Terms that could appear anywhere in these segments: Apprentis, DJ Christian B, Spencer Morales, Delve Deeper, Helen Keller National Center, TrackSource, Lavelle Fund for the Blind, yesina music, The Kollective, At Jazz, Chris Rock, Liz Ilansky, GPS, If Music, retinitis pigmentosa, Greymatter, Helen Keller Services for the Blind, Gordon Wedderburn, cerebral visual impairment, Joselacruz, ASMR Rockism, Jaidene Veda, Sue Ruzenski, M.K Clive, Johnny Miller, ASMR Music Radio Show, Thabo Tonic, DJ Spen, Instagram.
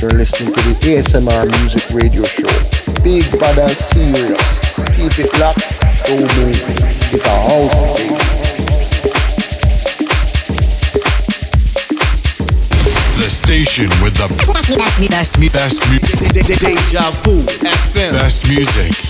You're listening to the ASMR Music Radio Show. Big bad and serious. Keep it locked. Go move. It's a house thing. The station with the best Deja Vu FM. Best music.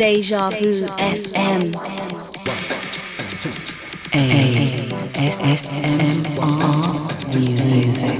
Deja Vu FM. ASMR Music.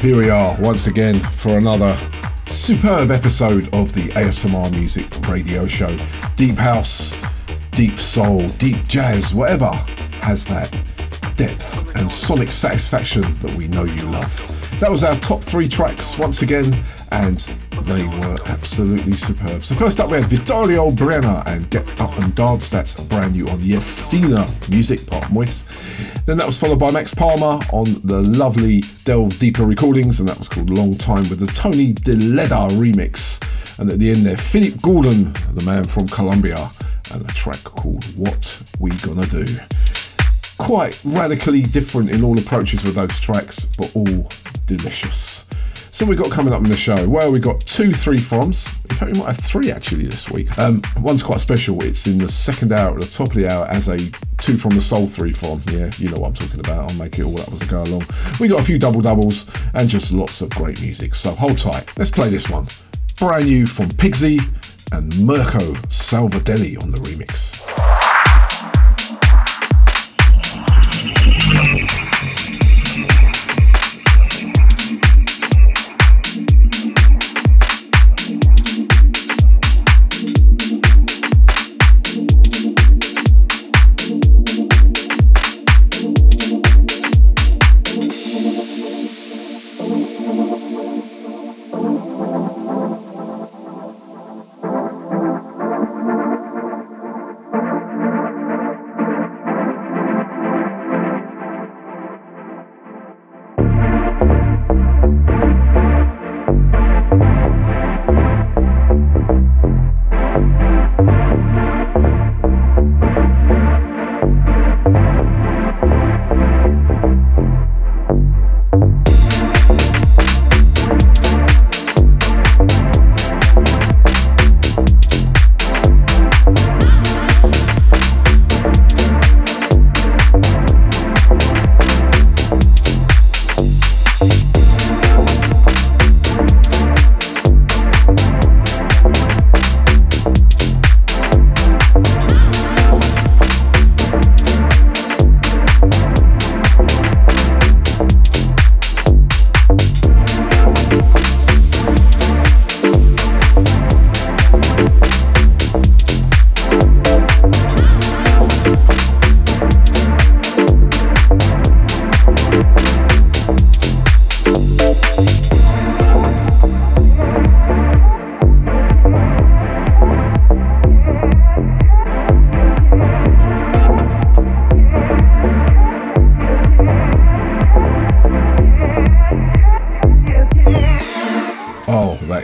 Here we are once again for another superb episode of the ASMR Music Radio Show. Deep house, deep soul, deep jazz, whatever has that depth and sonic satisfaction that we know you love. That was our top three tracks once again, and they were absolutely superb. So first up we had Vittorio Brena and Get Up and Dance. That's brand new on Yesina Music, part Moist. Then that was followed by Max Palmer on the lovely Delve Deeper recordings, and that was called Long Time with the Tony DeLeda remix. And at the end there, Philip Gordon, the man from Colombia, and a track called What We Gonna Do. Quite radically different in all approaches with those tracks, but all delicious. So we've got coming up in the show, well, we've got 2 3-froms. In fact, we might have 3 actually this week. One's quite special. It's in the second hour, at the top of the hour, as a 2 from the soul, 3 from. Yeah, you know what I'm talking about. I'll make it all up as I go along. We got a few double doubles and just lots of great music. So hold tight. Let's play this one. Brand new from Pigsy and Mirko Salvadelli on the remix.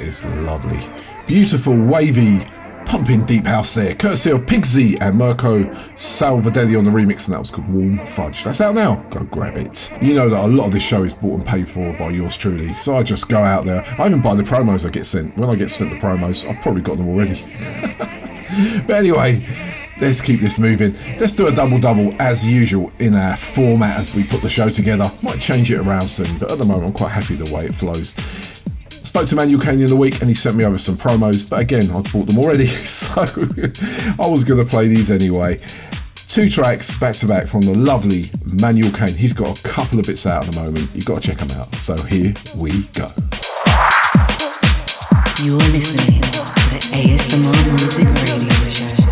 that is lovely. Beautiful, wavy, pumping deep house there, courtesy of Pigsy and Mirko Salvadelli on the remix, and that was called Warm Fudge. That's out now, go grab it. You know that a lot of this show is bought and paid for by yours truly, so I just go out there. I even buy the promos I get sent. When I get sent the promos, I've probably got them already. But anyway, let's keep this moving. Let's do a double-double as usual in our format as we put the show together. Might change it around soon, but at the moment I'm quite happy the way it flows. Spoke to Manuel Kane in the week and he sent me over some promos, but again, I'd bought them already, so I was going to play these anyway. Two tracks back to back from the lovely Manuel Kane. He's got a couple of bits out at the moment. You've got to check them out. So here we go. You're listening to the ASMR Music Radio Show.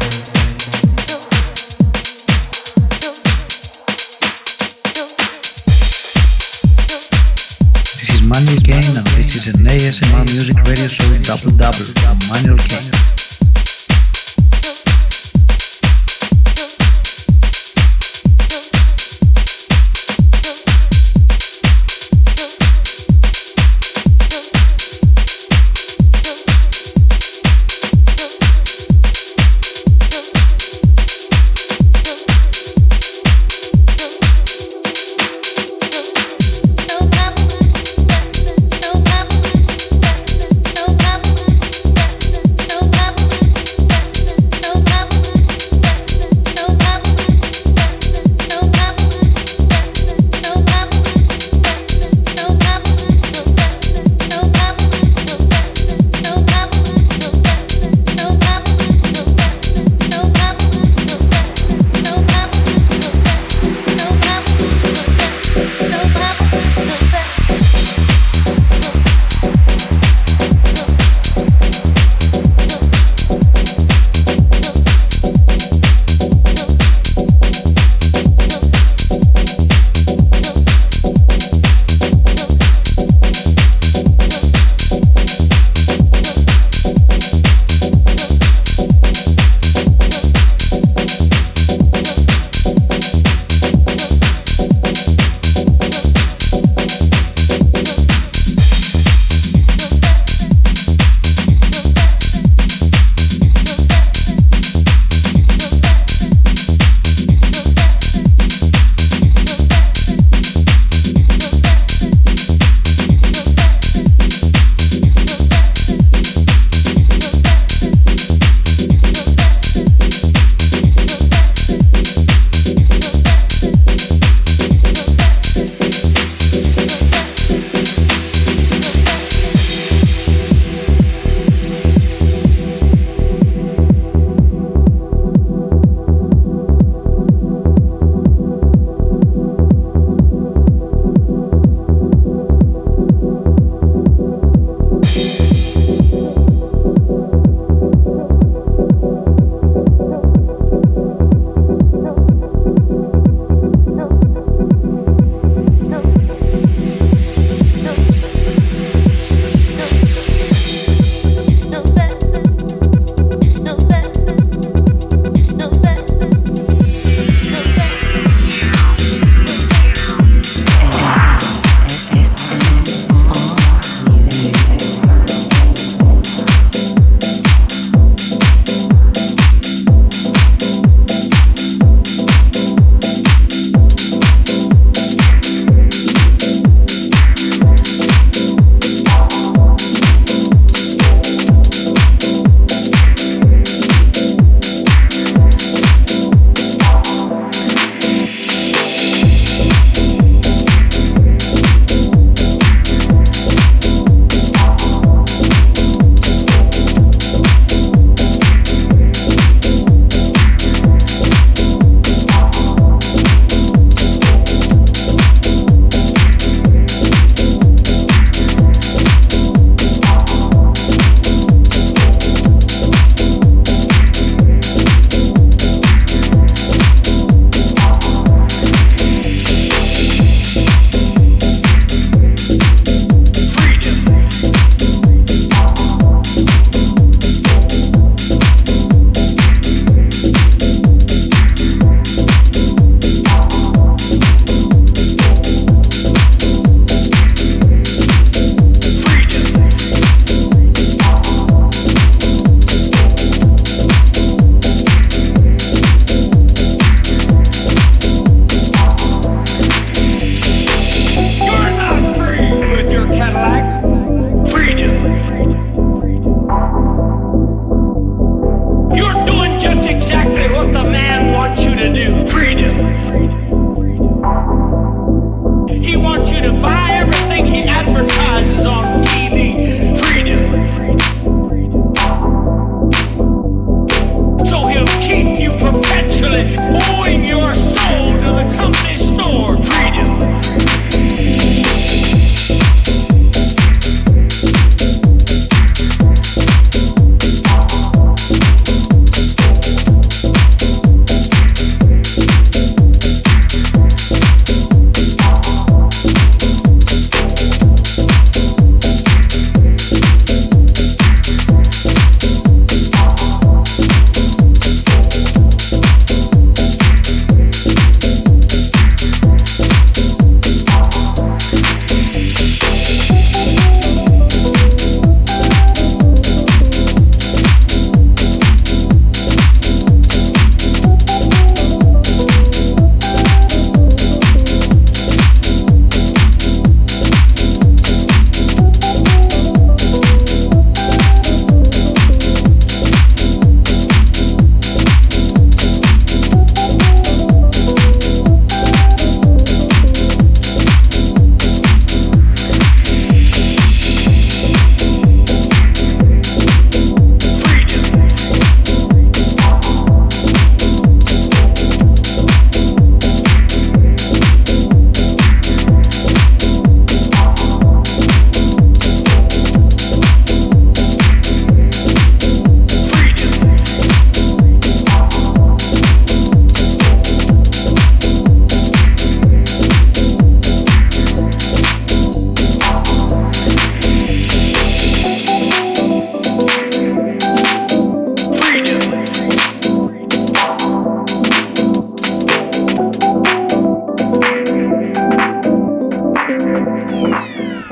Manuel Kane, and this is an ASMR Music Radio Show Double Double from Manuel Kane.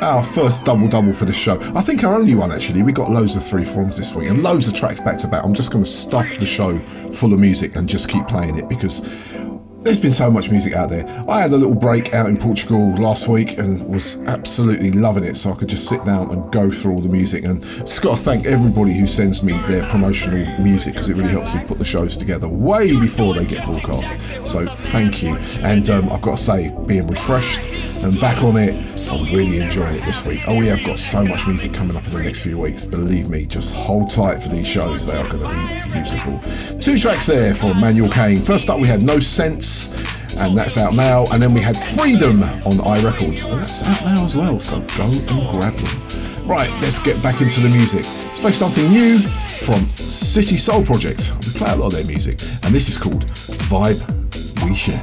our first double for the show. I think our only one, actually. We got loads of three forms this week and loads of tracks back to back. I'm just going to stuff the show full of music and just keep playing it because there's been so much music out there. I had a little break out in Portugal last week and was absolutely loving it, so I could just sit down and go through all the music. And just got to thank everybody who sends me their promotional music because it really helps me put the shows together way before they get broadcast. So thank you. And I've got to say, being refreshed and back on it, I'm really enjoying it this week. Oh, we have got so much music coming up in the next few weeks. Believe me, just hold tight for these shows. They are going to be beautiful. Two tracks there from Manuel Kane. First up, we had No Sense, and that's out now. And then we had Freedom on iRecords, and that's out now as well. So go and grab them. Right, let's get back into the music. Let's play something new from City Soul Project. We play a lot of their music, and this is called Vibe We Share.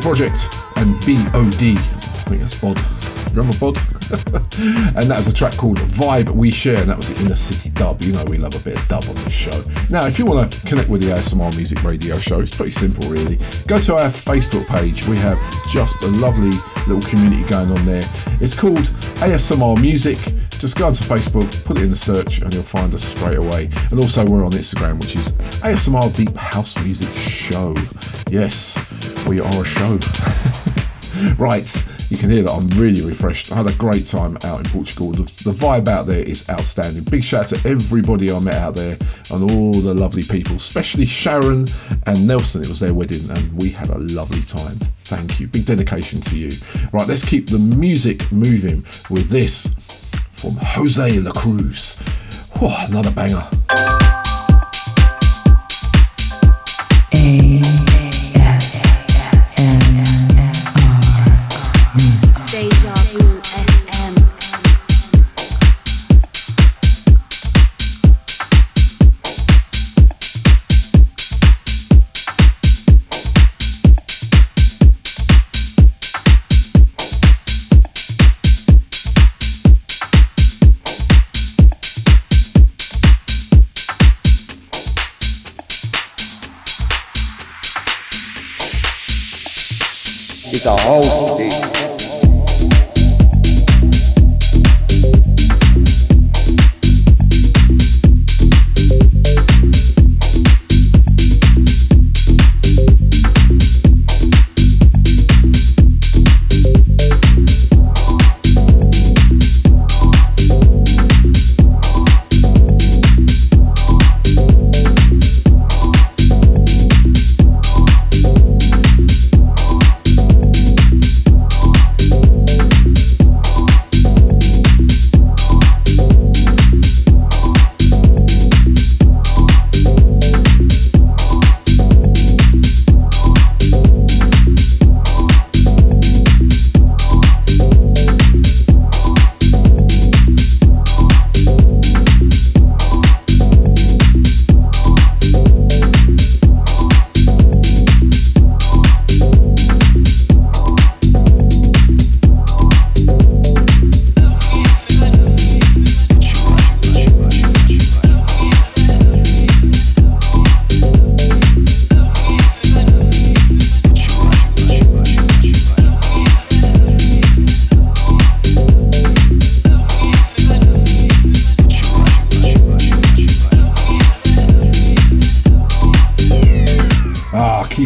Project and BOD, I think that's Bod, remember Bod? And that was a track called Vibe We Share, and that was the Inner City Dub. You know we love a bit of dub on this show. Now if you want to connect with the ASMR Music Radio Show, it's pretty simple really. Go to our Facebook page, we have just a lovely little community going on there. It's called ASMR Music. Just go onto Facebook, put it in the search, and you'll find us straight away. And also we're on Instagram, which is ASMR Deep House Music Show. Yes, we are a show. Right, you can hear that I'm really refreshed. I had a great time out in Portugal. The vibe out there is outstanding. Big shout out to everybody I met out there and all the lovely people, especially Sharon and Nelson. It was their wedding and we had a lovely time. Thank you. Big dedication to you. Right, let's keep the music moving with this from Joselacruz. Oh, another banger.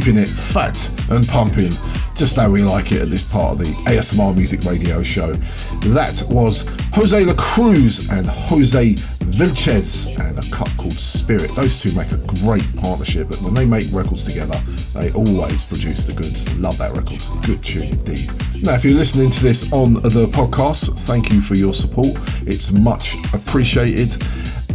keeping it fat and pumping, just how we like it at this part of the ASMR Music Radio Show. That was Joselacruz and Jose Vilches and a cut called Spirit. Those two make a great partnership, but when they make records together, they always produce the goods. Love that record. Good tune indeed. Now, if you're listening to this on the podcast, thank you for your support. It's much appreciated.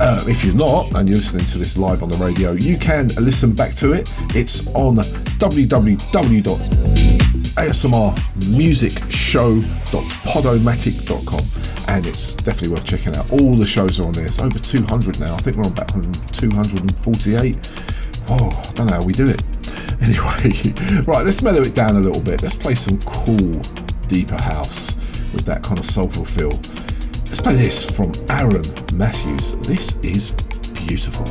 If you're not, and you're listening to this live on the radio, you can listen back to it. It's on www.asmrmusicshow.podomatic.com, and it's definitely worth checking out. All the shows are on there. It's over 200 now. I think we're on about 248. Whoa, I don't know how we do it. Anyway, right, let's mellow it down a little bit. Let's play some cool, deeper house with that kind of soulful feel. Let's play this from Aaron Matthews. This is Beautiful.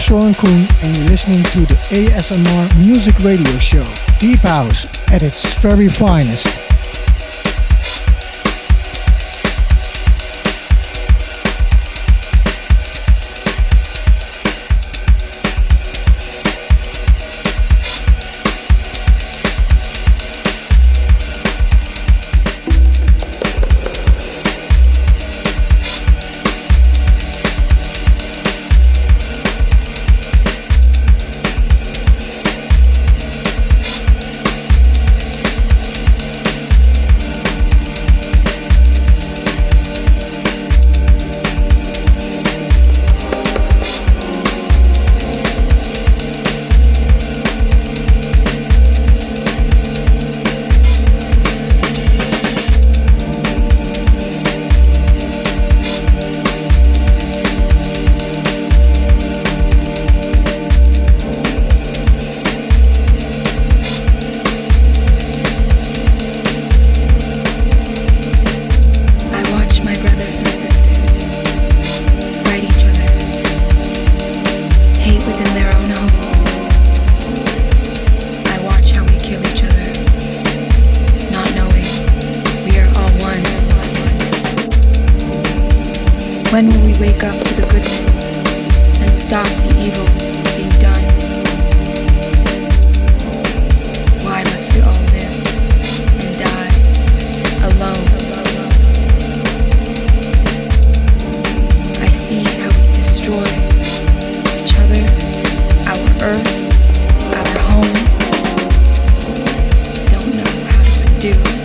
Sean Kuhn, and you're listening to the ASMR Music Radio Show. Deep House at its very finest. When will we wake up to the goodness and stop the evil being done? Why must we all live and die alone? I see how we destroy each other, our earth, our home. Don't know how to undo.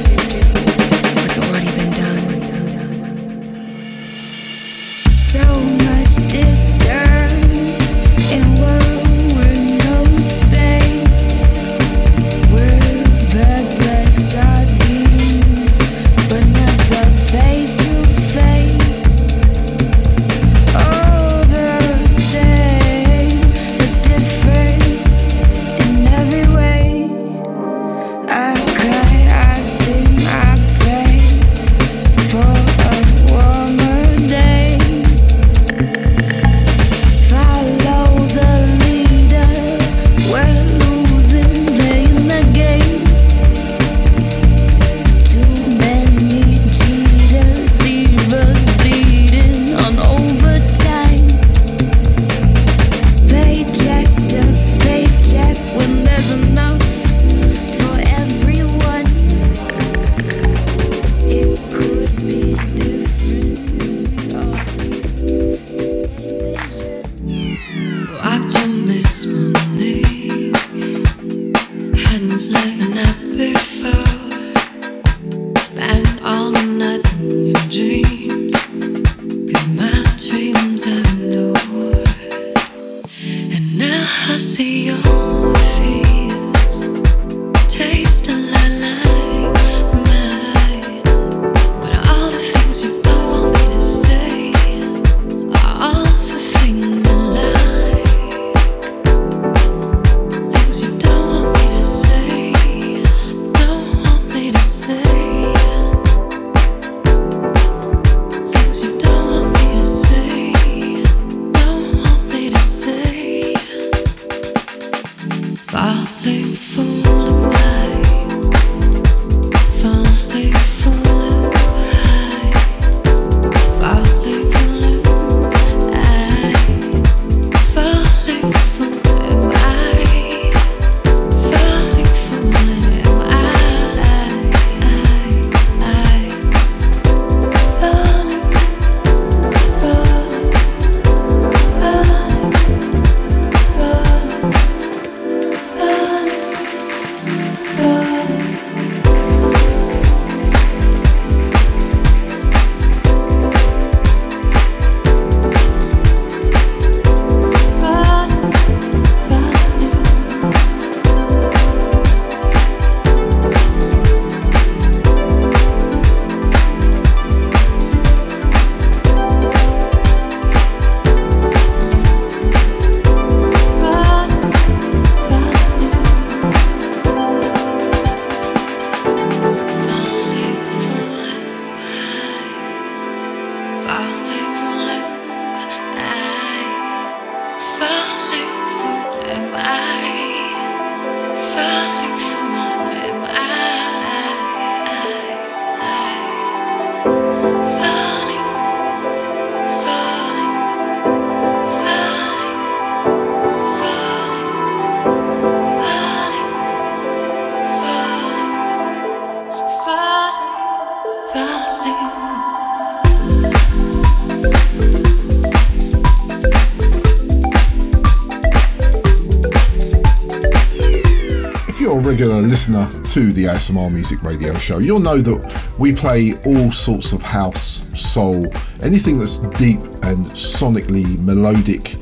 Regular listener to the ASMR Music Radio Show, you'll know that we play all sorts of house, soul, anything that's deep and sonically melodic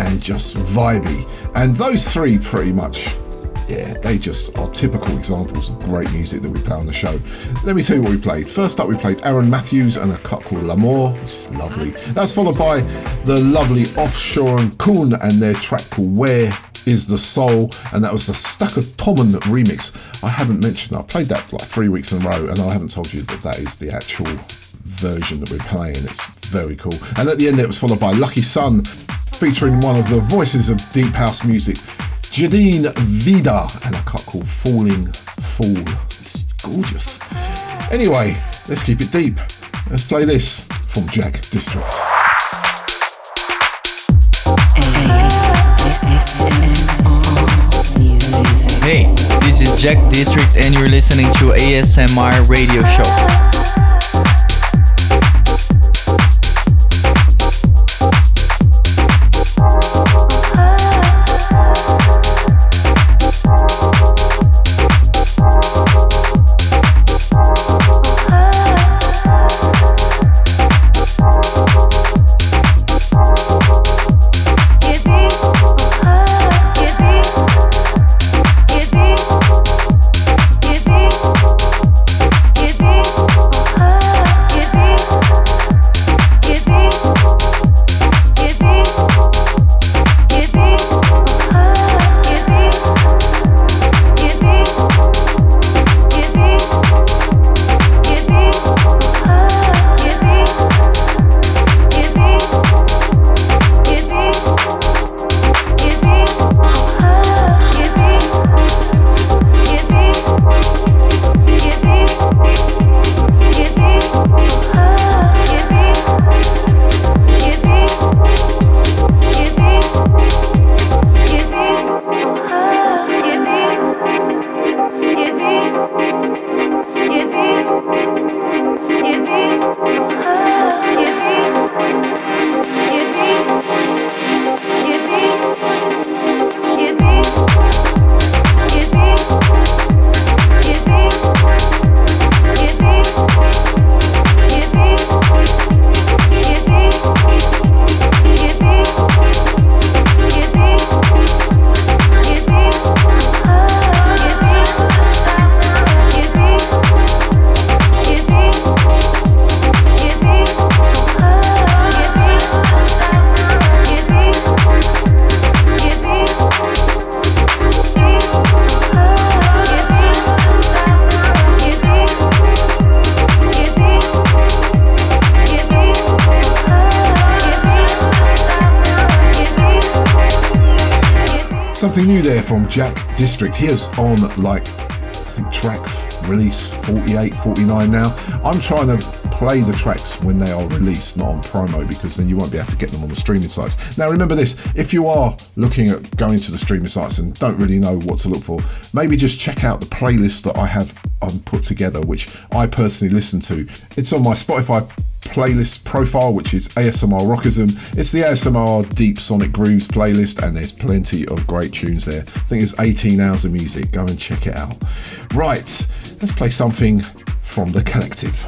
and just vibey. And those three pretty much, yeah, they just are typical examples of great music that we play on the show. Let me tell you what we played. First up, we played Aaron Matthews and a cut called L'Amour, which is lovely. That's followed by the lovely Offshore and Kuhn and their track called Where Is the Soul, and that was the Staccatomon remix. I haven't mentioned that. I played that like 3 weeks in a row and I haven't told you that that is the actual version that we're playing. It's very cool. And at the end it was followed by Lucky Sun featuring one of the voices of deep house music, Jadine Vida, and a cut called Falling Fool. It's gorgeous. Anyway, let's keep it deep. Let's play this from Jack District. Hey, this is Jack District and you're listening to ASMR Radio Show. Something new there from Jack District. He is on like, I think track release 48, 49 now. I'm trying to play the tracks when they are released, not on promo, because then you won't be able to get them on the streaming sites. Now remember this, if you are looking at going to the streaming sites and don't really know what to look for, maybe just check out the playlist that I have put together, which I personally listen to. It's on my Spotify playlist profile, which is ASMR Rockism. It's the ASMR Deep Sonic Grooves playlist, and there's plenty of great tunes there. I think it's 18 hours of music. Go and check it out. Right, let's play something from The Collective.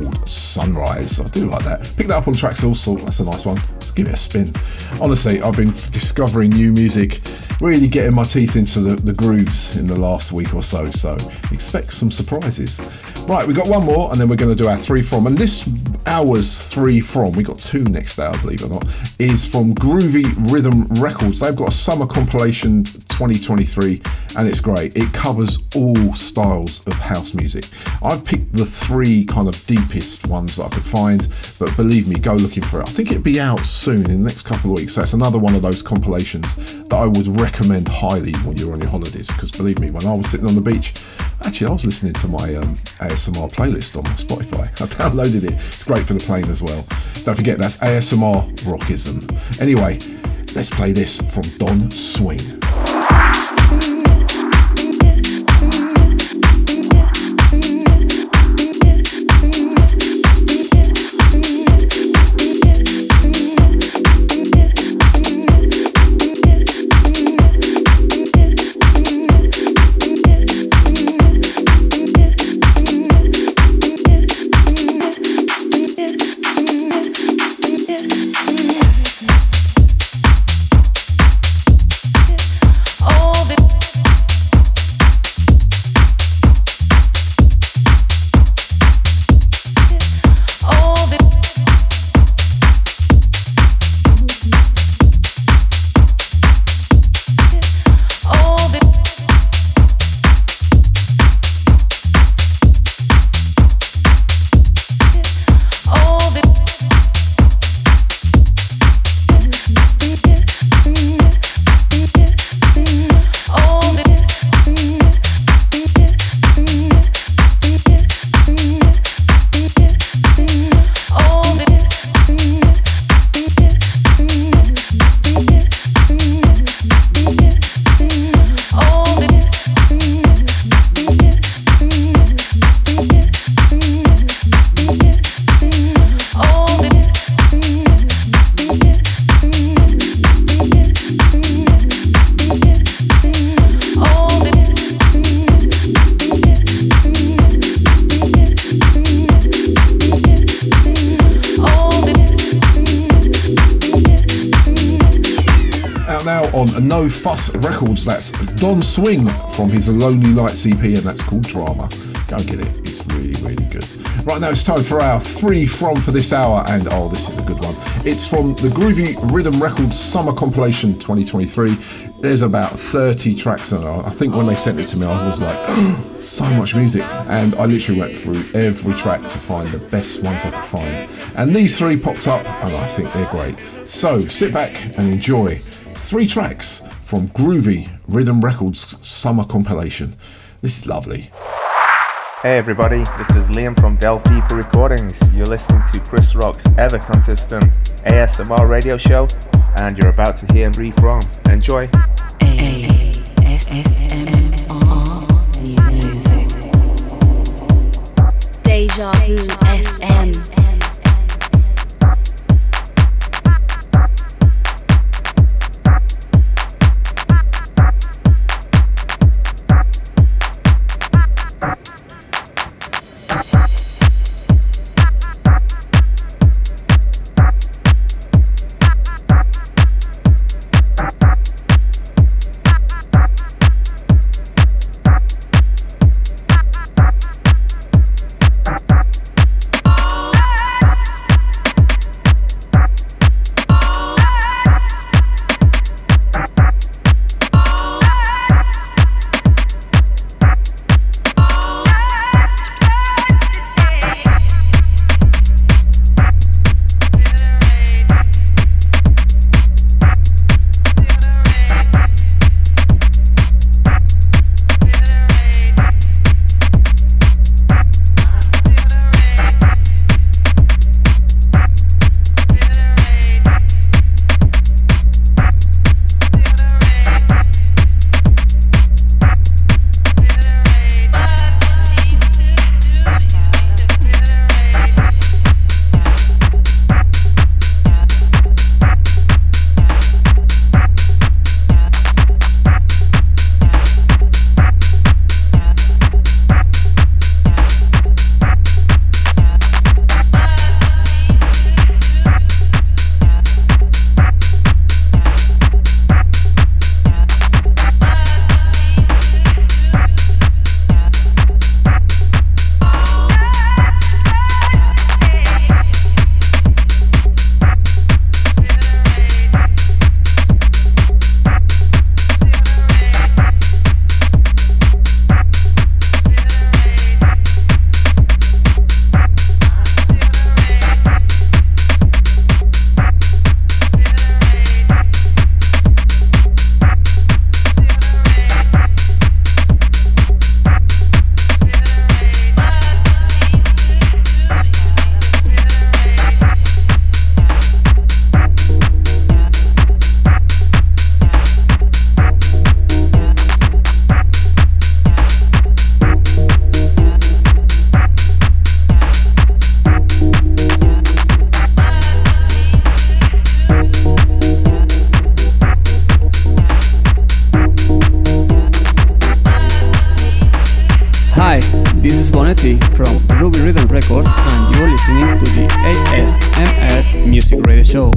called Sunrise. I do like that. Pick that up on Traxel, so that's a nice one. Let's give it a spin. Honestly, I've been discovering new music, really getting my teeth into the grooves in the last week or so, so expect some surprises. Right, we've got one more and then we're going to do our three from, and this hour's three from, we got two next hour, believe it or not, is from Groovy Rhythm Records. They've got a summer compilation 2023 and it's great. It covers all styles of house music. I've picked the three kind of deepest ones that I could find, but believe me, go looking for it. I think it'd be out soon in the next couple of weeks. That's another one of those compilations that I would recommend highly when you're on your holidays, because believe me, when I was sitting on the beach, actually I was listening to my ASMR playlist on my Spotify. I downloaded it. It's great for the plane as well. Don't forget, that's ASMR Rockism. Anyway, let's play this from Don Swing. Records, that's Don Swing from his Lonely Lights EP, and that's called Drama. Go get it, it's really, really good. Right, now it's time for our three from for this hour, and oh, this is a good one. It's from the Groovy Rhythm Records Summer Compilation 2023. There's about 30 tracks on it. I think when they sent it to me, I was like, oh, so much music. And I literally went through every track to find the best ones I could find. And these three popped up, and I think they're great. So sit back and enjoy three tracks from Groovy Rhythm Records Summer Compilation. This is lovely. Hey everybody, this is Liam from Delve Deeper Recordings. You're listening to Chris Rock's ever consistent ASMR radio show, and you're about to hear me from. Enjoy. ASMR Music. Deja Vu FM. Osunlade from Groovy Rhythm Records, and you're listening to the ASMR Music Radio Show.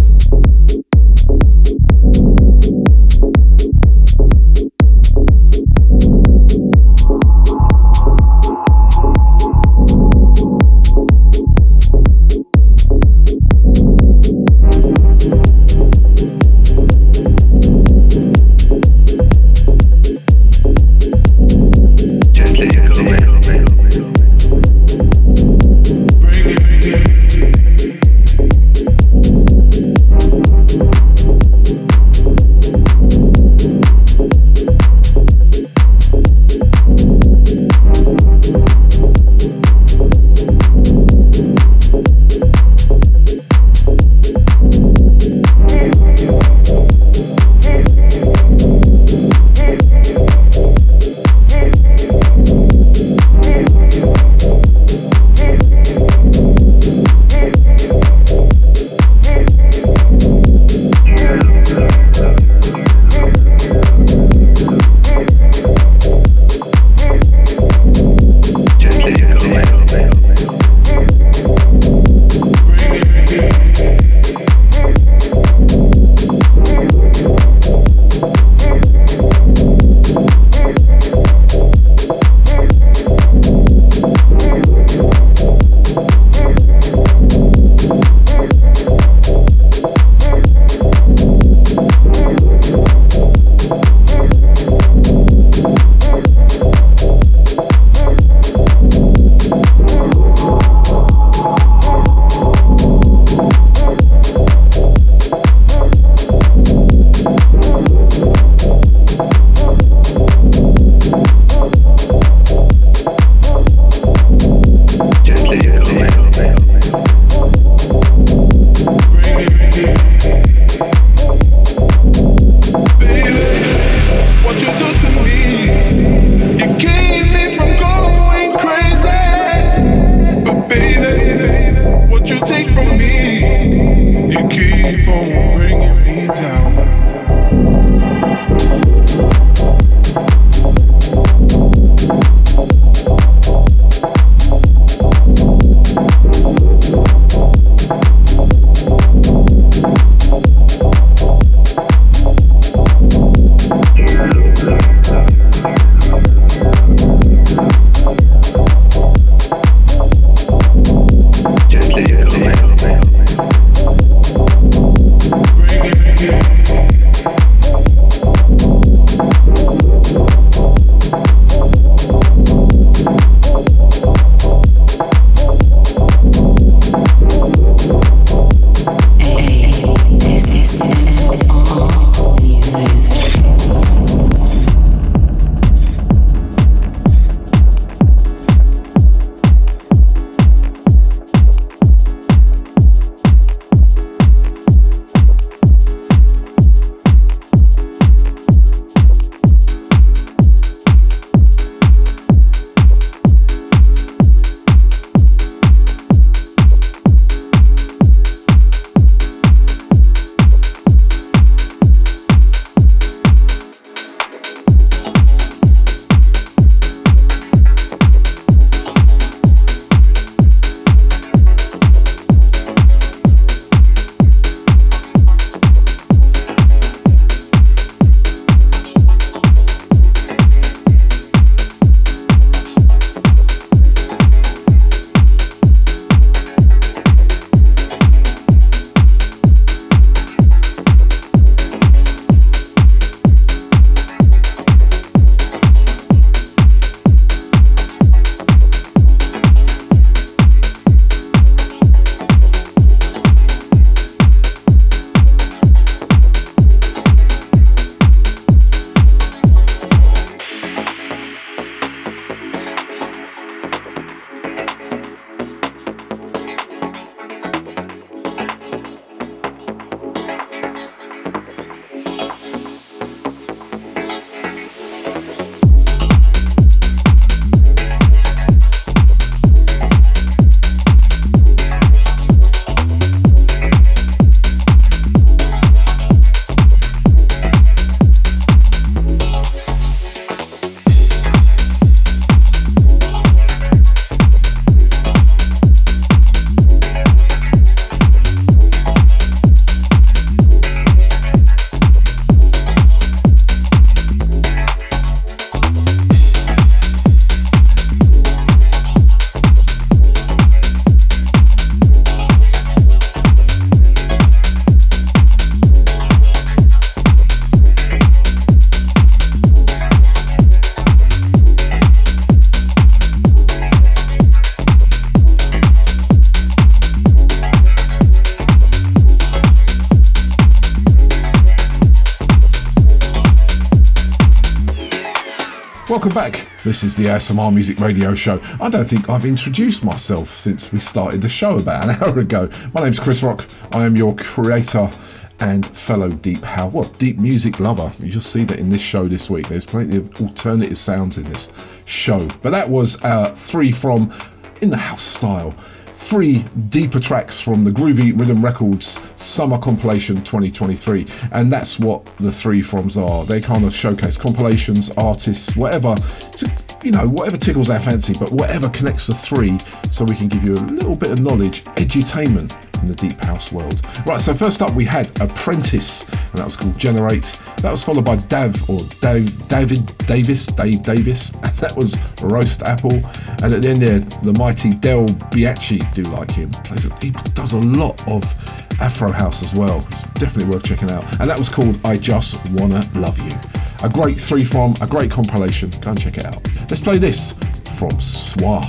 Welcome back. This is the ASMR Music Radio Show. I don't think I've introduced myself since we started the show about an hour ago. My name's Chris Rock. I am your creator and fellow deep music lover. You'll see that in this show this week. There's plenty of alternative sounds in this show. But that was three from In the House Style. Three deeper tracks from the Groovy Rhythm Records Summer Compilation 2023, and that's what the three froms are. They kind of showcase compilations, artists, whatever, whatever tickles our fancy, but whatever connects the three, so we can give you a little bit of knowledge, edutainment in the deep house world. Right, so first up we had Apprentice, and that was called Generate. That was followed by Dave Davis, and that was Roast Apple. And at the end there, the mighty Del Biachi, do like him. He does a lot of Afro House as well. It's definitely worth checking out. And that was called I Just Wanna Love You. A great three from, a great compilation. Go and check it out. Let's play this from Swar.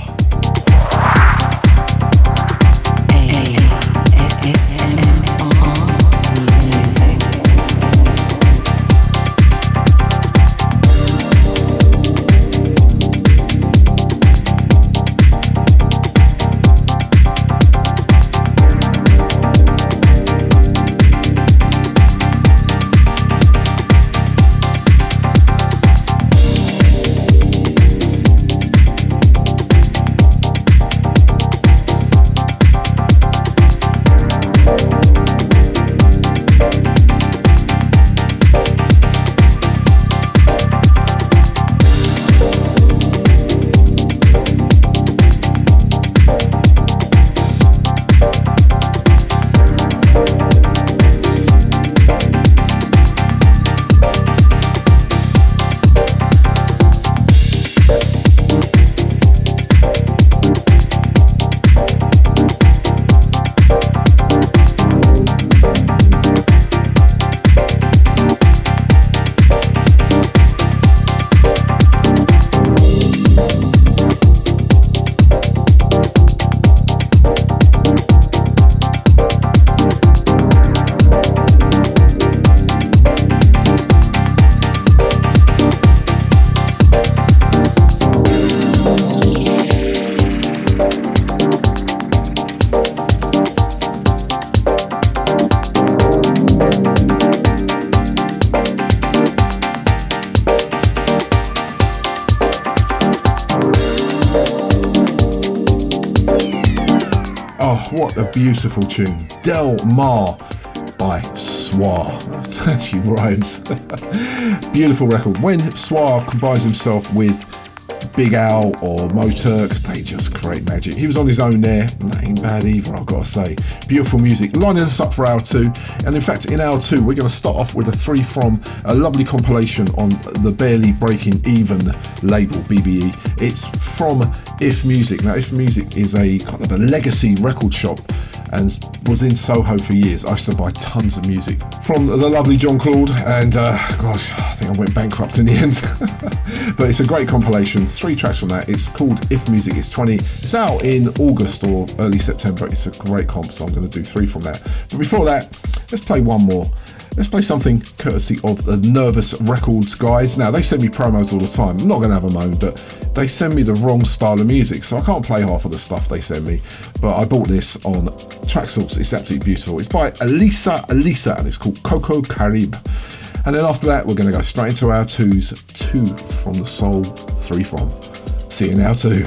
Beautiful tune, Del Mar by Swar. She rhymes. Beautiful record. When Swar combines himself with Big Al or Moturk, they just create magic. He was on his own there, and that ain't bad either, I've got to say. Beautiful music, lining us up for hour two. And in fact, in hour two, we're going to start off with a three from a lovely compilation on the Barely Breaking Even label, BBE. It's from If Music. Now, If Music is a kind of a legacy record shop and was in Soho for years. I used to buy tons of music from the lovely Jean-Claude, and gosh, I think I went bankrupt in the end. But it's a great compilation, three tracks from that. It's called If Music Is 20. It's out in August or early September. It's a great comp, so I'm going to do three from that. But before that, let's play one more. Let's play something courtesy of the Nervous Records guys. Now, they send me promos all the time. I'm not going to have a moan, but they send me the wrong style of music, so I can't play half of the stuff they send me. But I bought this on TrackSource. It's absolutely beautiful. It's by Elisa, and it's called Coco Caribe. And then after that, we're going to go straight into our twos. Two from the soul, three from. See you now, too.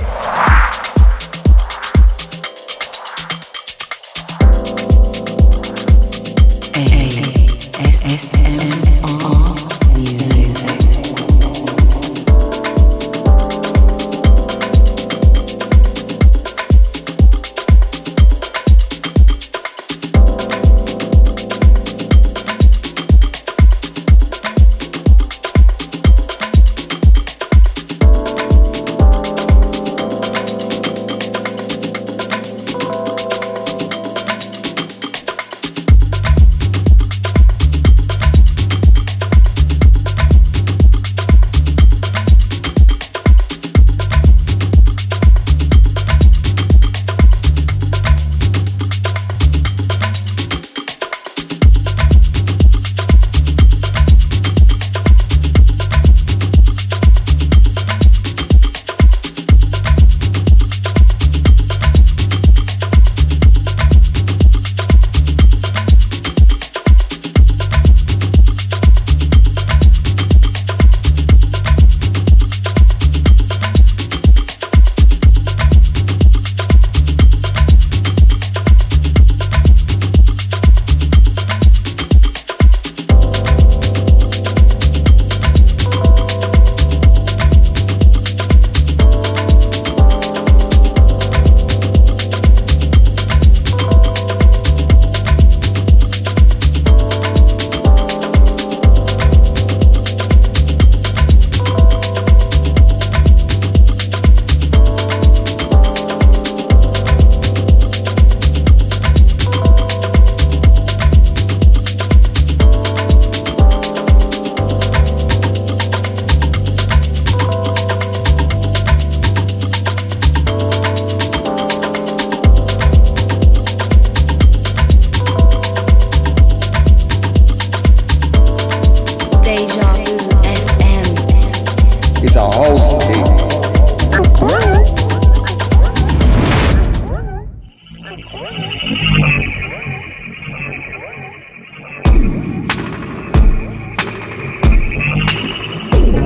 He's a host.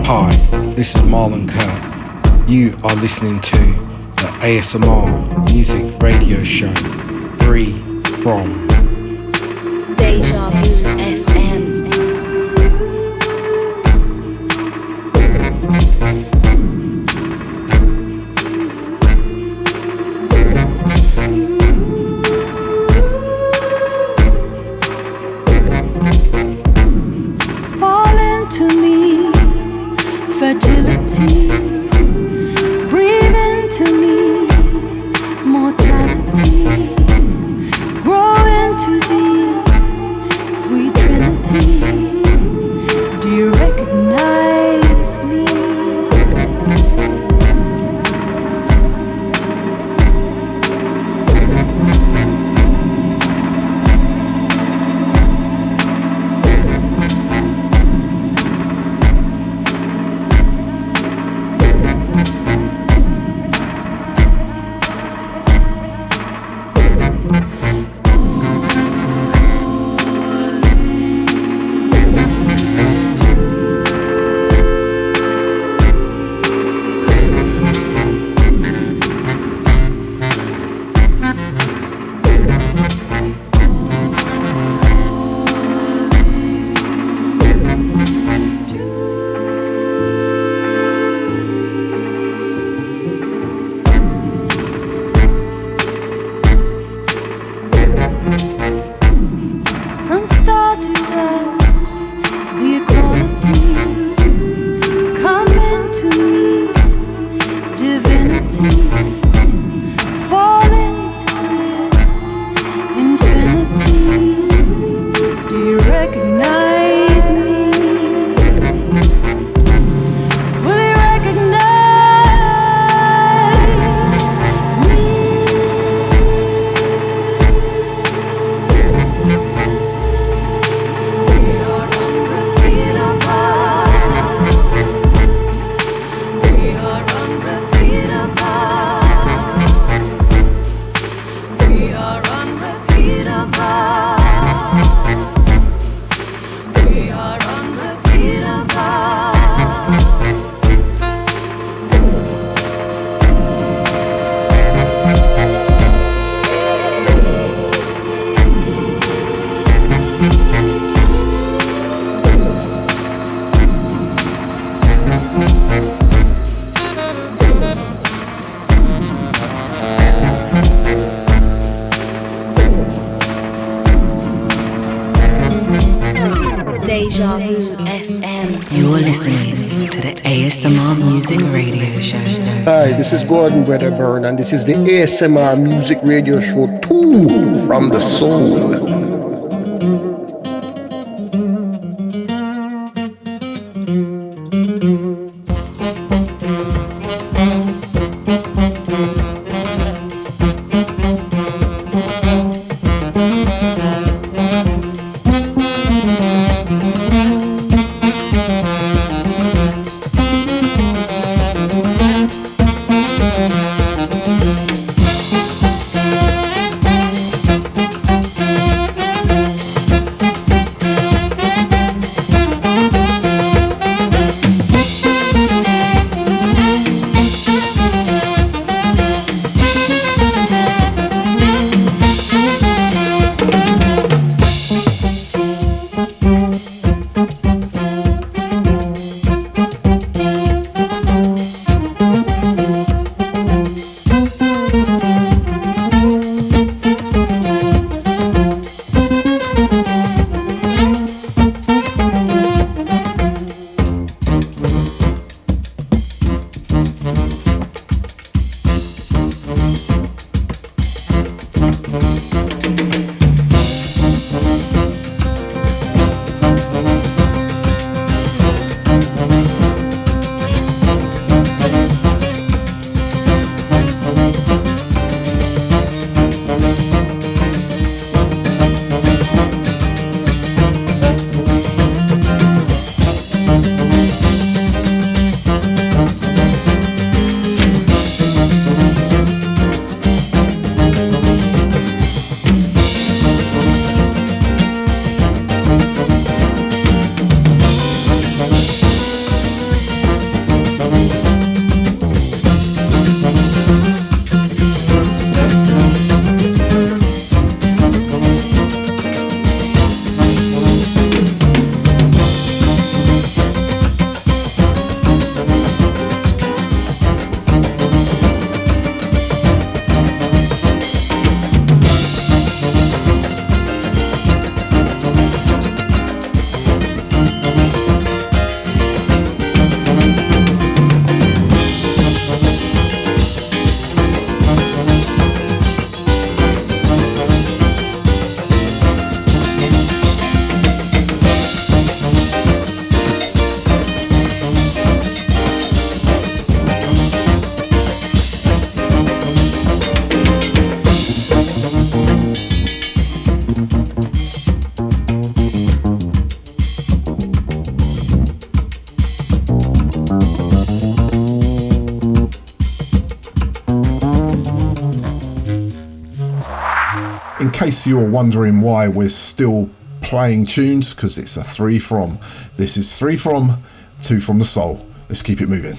Hi, this is Marlon Kirk. You are listening to the ASMR Music Radio Show. 3 from Deja Vu FM. This is Gordon Wedderburn, and this is the ASMR Music Radio Show 2 from the Soul. case you're wondering why we're still playing tunes, because it's a three from. This is three from, two from the soul. Let's keep it moving.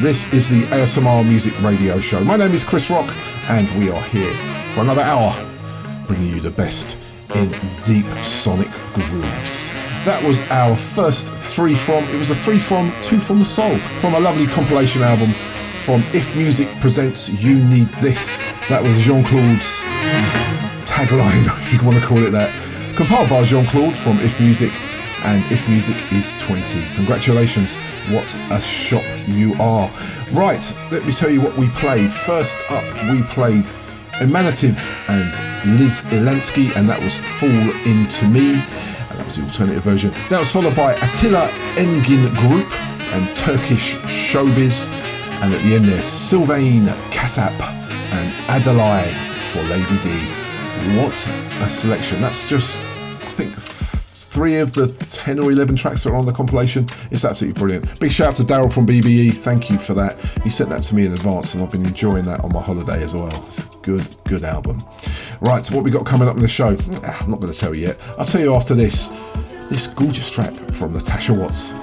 This is the ASMR Music Radio Show. My name is Chris Rock, and we are here for another hour, bringing you the best in deep sonic grooves. That was our first three from. It was a three from, two from the soul, from a lovely compilation album from If Music Presents You Need This. That was Jean-Claude's tagline, if you want to call it that. Compiled by Jean-Claude from If Music, and If Music is 20. Congratulations. What a shop you are. Right, let me tell you what we played. First up, we played Emanative and Liz Ilansky, and that was Fall Into Me, and that was the alternative version. That was followed by Attila Engin Group and Turkish Showbiz, and at the end there, Sylvain Kasap and Adalai for Lady D. What a selection. That's just, I think, three of the 10 or 11 tracks that are on the compilation. It's absolutely brilliant. Big shout out to Daryl from BBE. Thank you for that. He sent that to me in advance, and I've been enjoying that on my holiday as well. It's a good album. Right, so what we got coming up in the show? I'm not going to tell you yet. I'll tell you after this gorgeous track from Natasha Watts.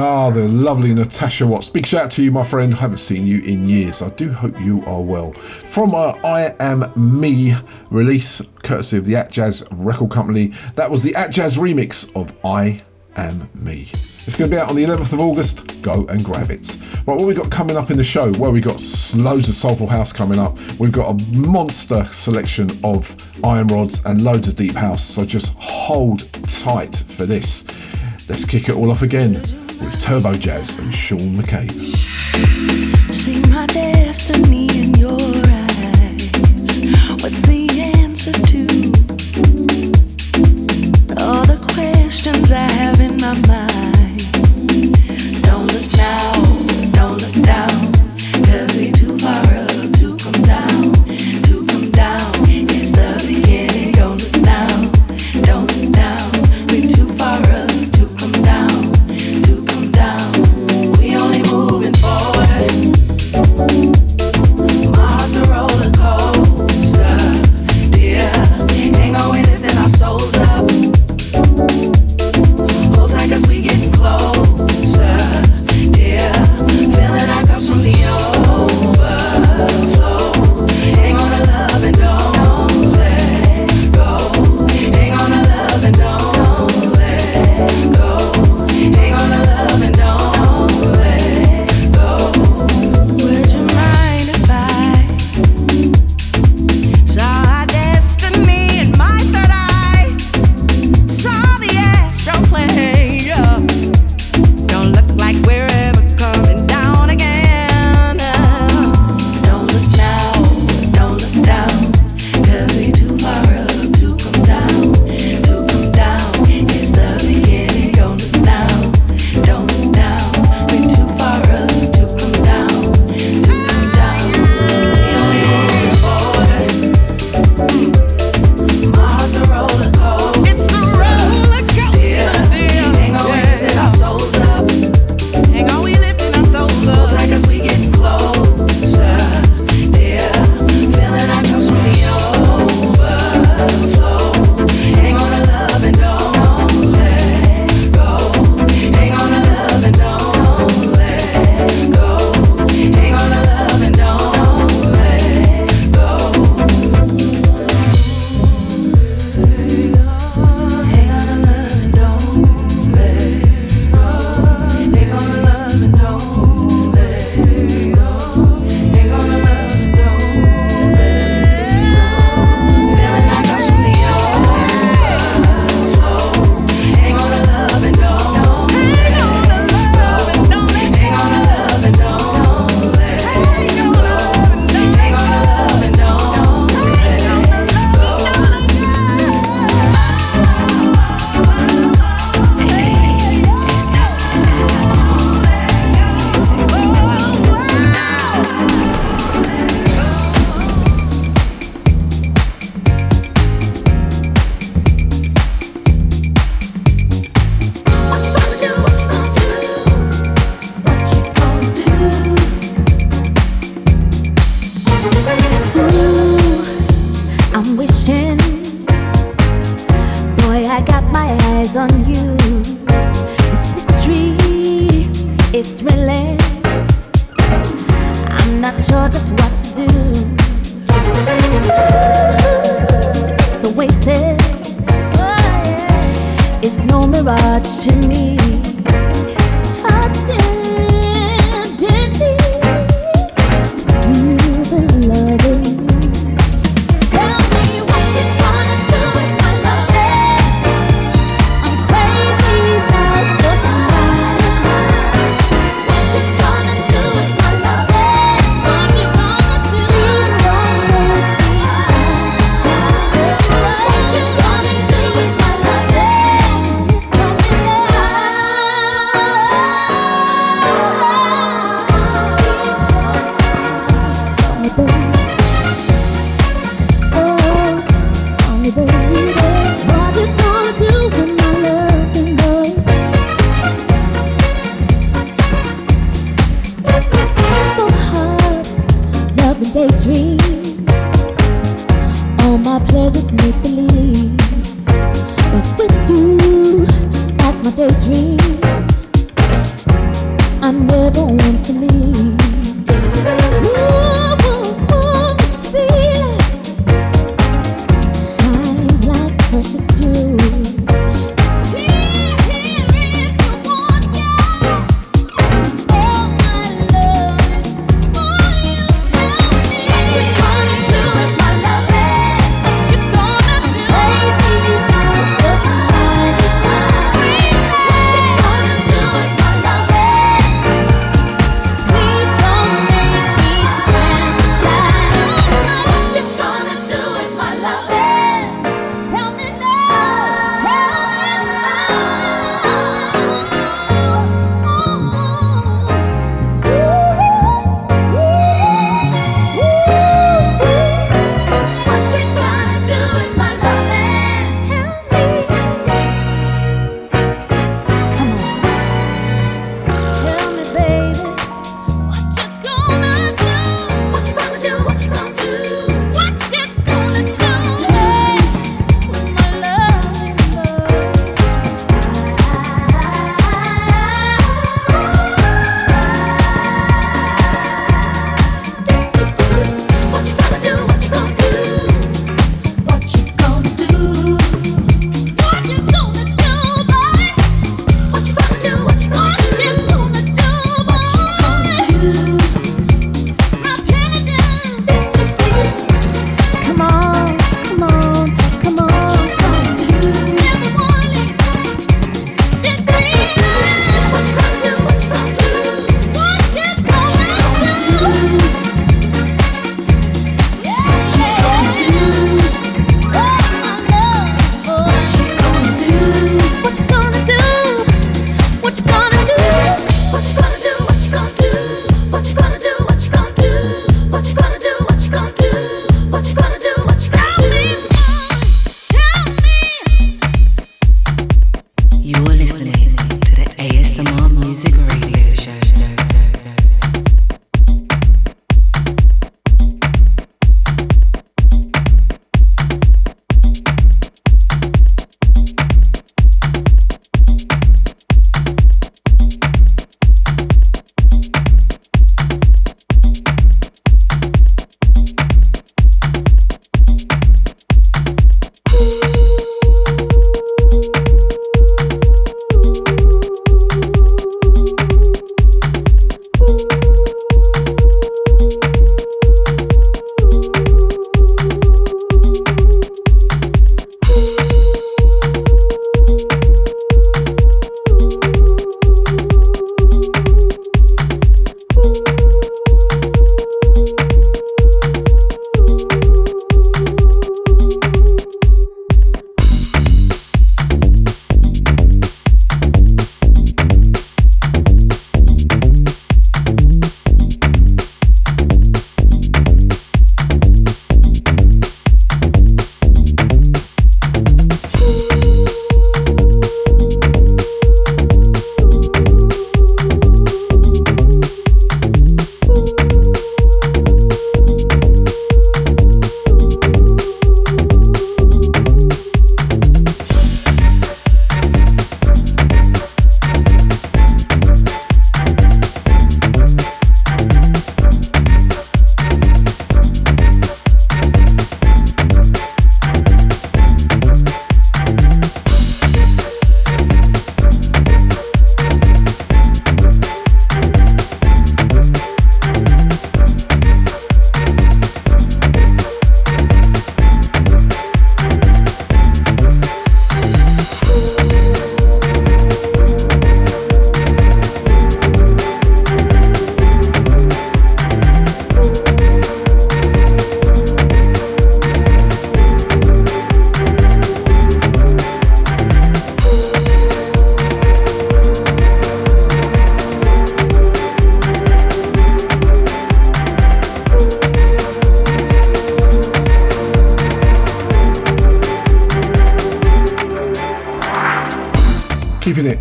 Ah, the lovely Natasha Watts. Big shout out to you, my friend. I haven't seen you in years. I do hope you are well. From our I Am Me release, courtesy of the At Jazz Record Company, that was the At Jazz remix of I Am Me. It's going to be out on the 11th of August. Go and grab it. Right, what have we got coming up in the show? Well, we've got loads of Soulful House coming up. We've got a monster selection of iron rods and loads of deep house, so just hold tight for this. Let's kick it all off again with Turbo Jazz and Sean McCabe. See my destiny in your eyes. What's the answer to all the questions I have in my mind? Don't look now, don't look down, cause we too far up to come down, to come down. It's the beginning. Don't look down, don't look down, we too far up to come down, to come down. We only moving forward. My heart's a roller coaster, dear. Ain't no way lifting our souls up. Hold tight cause we getting closer, dear. Filling our cups from the overflow. Hang on to love and don't let go. Hang on to love and don't let go. Hang on to love and don't let go. Would you mind if I saw our destiny in my third eye? Saw the astral plane, yeah. Don't look like we're ever coming down again. Don't look now, don't look down, cause we too far up to come down, to come down. It's the beginning. Don't look down, don't look down, we too far up to come down, to come down. We only moving forward. My heart's a roller coaster. It's a roller coaster, dear. Hang on, lifting our souls up. Hang on, we lifting our souls Hold up. tight cause we getting closer, dear. Filling our cups from the overflow. Hang on to love and don't let go. Hang on to love and don't let go. Hang on to love and don't let go. Hang on to love and don't let go. Hang on to love and don't let go. Hang on to love and don't let go. Filling our cups from the overflow. Hang on to love and don't let go. Hang on to love and don't let go. Hang on to love and don't let go. I'm wishing, boy, I got my eyes on you. It's mystery, it's thrilling. I'm not sure just what to do. It's oasis, it's no mirage to me. Touching gently, feel the love in me. Tell me what you wanna do with my love, I'm crazy about your smile. What you gonna do with my love? What you gonna do? Please don't let me decide. What you gonna do with my love? Tell me now. Please don't. Oh, tell me, baby, what you gonna do with my loving boy? So hard, loving daydreams. All my pleasures make believe, but with you, that's my daydream. I never want to leave.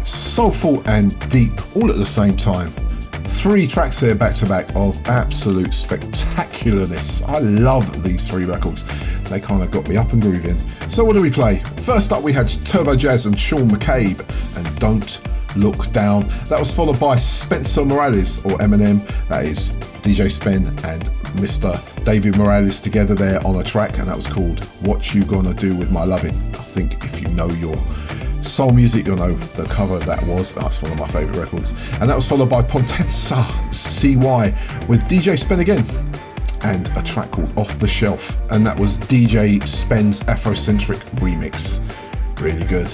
Soulful and deep all at the same time. Three tracks there back to back of absolute spectacularness. I love these three records. They kind of got me up and grooving. So what do we play? First up we had Turbo Jazz and Sean McCabe and Don't Look Down. That was followed by Spencer Morales, or Eminem, that is DJ Spen and Mr. David Morales together there on a track, and that was called What You Gonna Do With My Lovin'. I think if you know your soul music, you'll know the cover that was. That's one of my favourite records. And that was followed by Potenza CY with DJ Spen again, and a track called Off the Shelf, and that was DJ Spen's Afrocentric remix. Really good.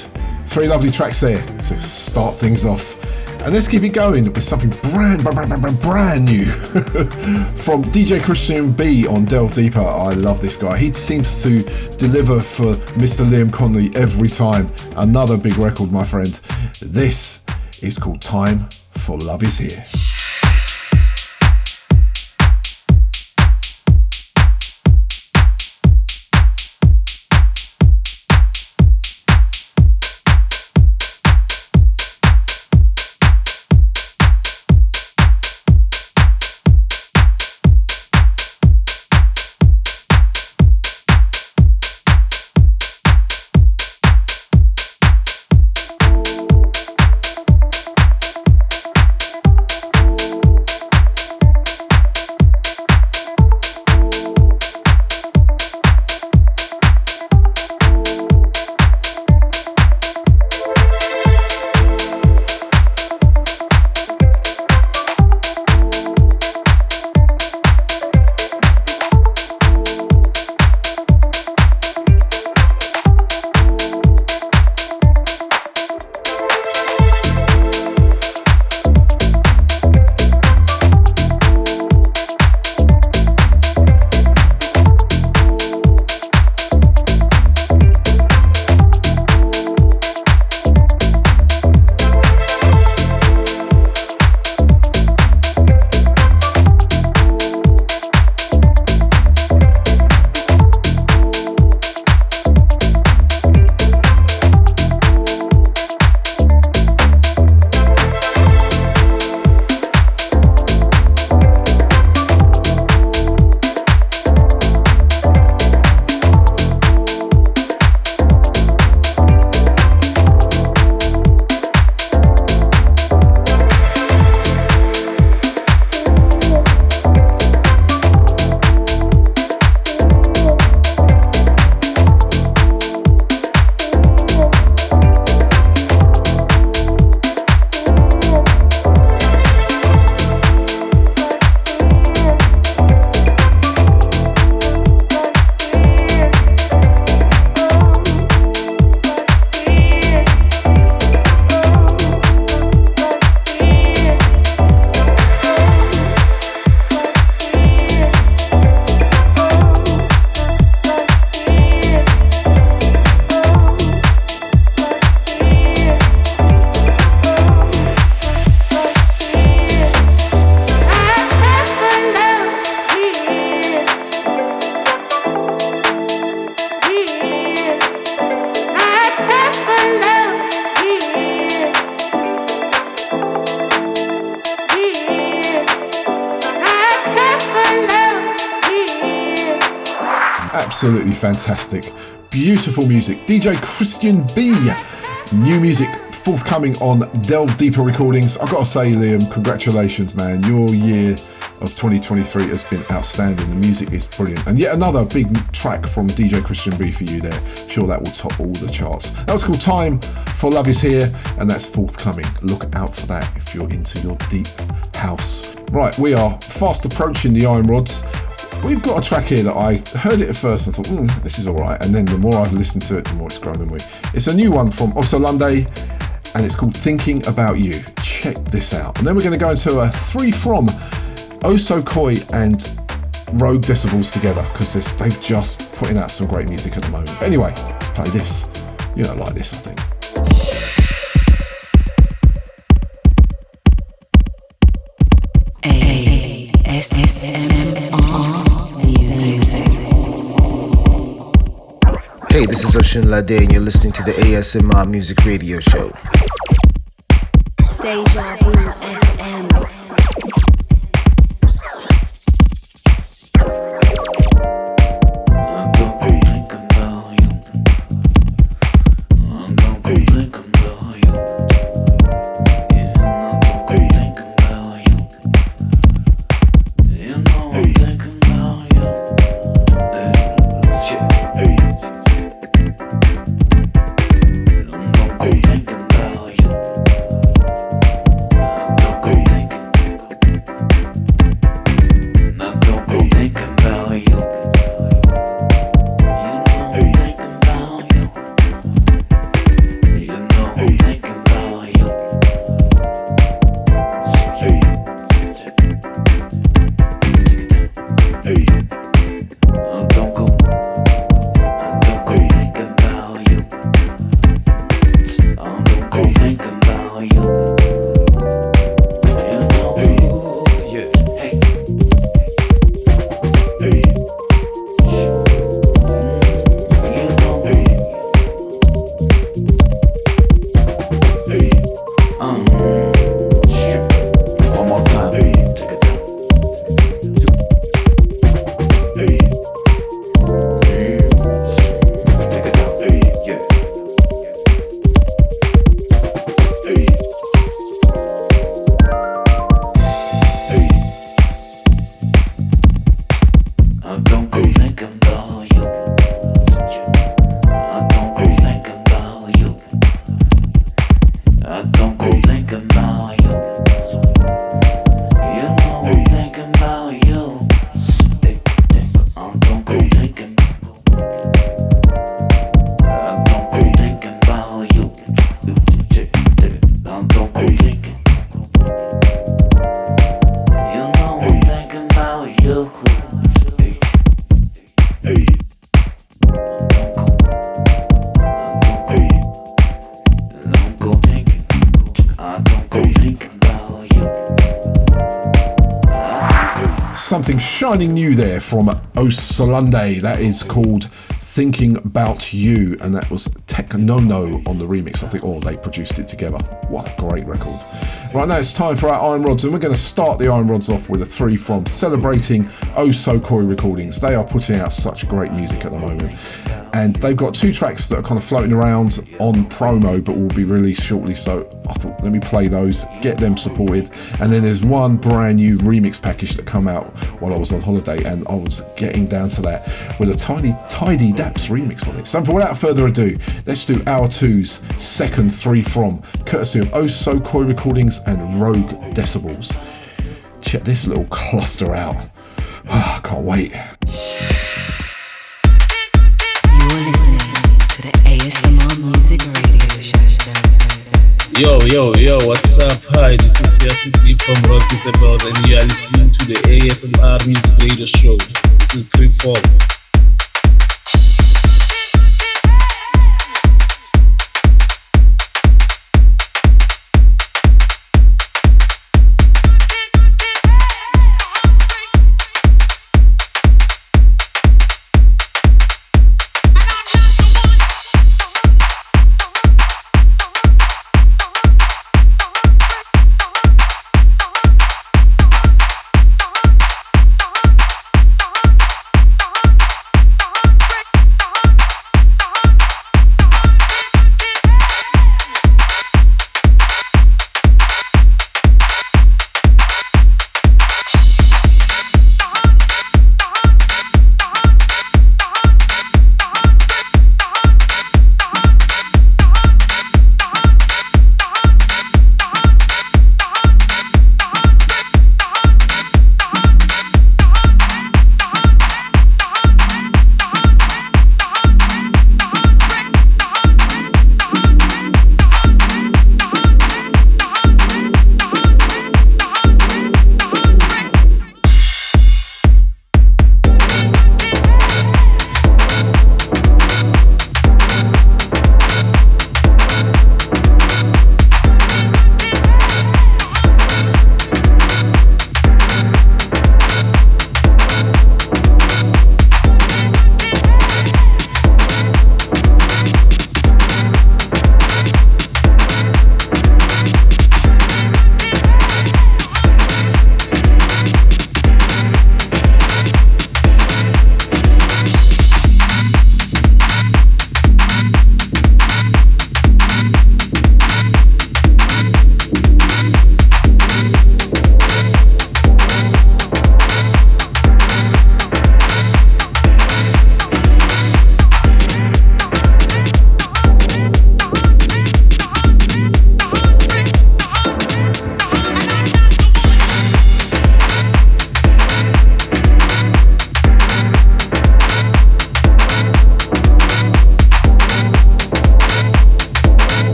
Three lovely tracks there to start things off. And let's keep it going with something brand new from DJ Christian B on Delve Deeper. I love this guy. He seems to deliver for Mr. Liam Conley every time. Another big record, my friend. This is called Time for Love Is Here. Absolutely fantastic, beautiful music. DJ Christian B, new music forthcoming on Delve Deeper Recordings. I've got to say, Liam, congratulations, man. Your year of 2023 has been outstanding. The music is brilliant. And yet another big track from DJ Christian B for you there. I'm sure that will top all the charts. That was called Time for Love Is Here, and that's forthcoming. Look out for that if you're into your deep house. Right, we are fast approaching the Iron Rods. We've got a track here that I heard it at first and thought, this is all right. And then the more I've listened to it, the more it's grown on me. It's a new one from Osunlade, and it's called Thinking About You. Check this out. And then we're going to go into a three from Oh So Coy and Rogue Decibels together, because they've just putting out some great music at the moment. But anyway, let's play this. You don't like this, I think. Hey, this is Osunlade, and you're listening to the ASMR Music Radio Show. Deja Vu FM. something shining new there from Osunlade. That is called Thinking About You, and that was Tech No on the remix, I think, or they produced it together. What a great record. Right now it's time for our Iron Rods, and we're going to start the Iron Rods off with a 3 from Celebrating Oh So Coy Recordings. They are putting out such great music at the moment, and they've got 2 tracks that are kind of floating around on promo but will be released shortly, so I thought, let me play those, get them supported. And then there's one brand new remix package that come out while I was on holiday, and I was getting down to that with a tidy Daps remix on it. So without further ado, let's do Hour 2's second 3 from, courtesy of Oh So Coy Recordings and Rogue Decibels. Check this little cluster out. Oh, I can't wait. You're listening to the ASMR Music Radio Show. Yo, what's up? Hi, this is Yesina from Rogue Decibels, and you are listening to the ASMR Music Radio Show. This is 3-4.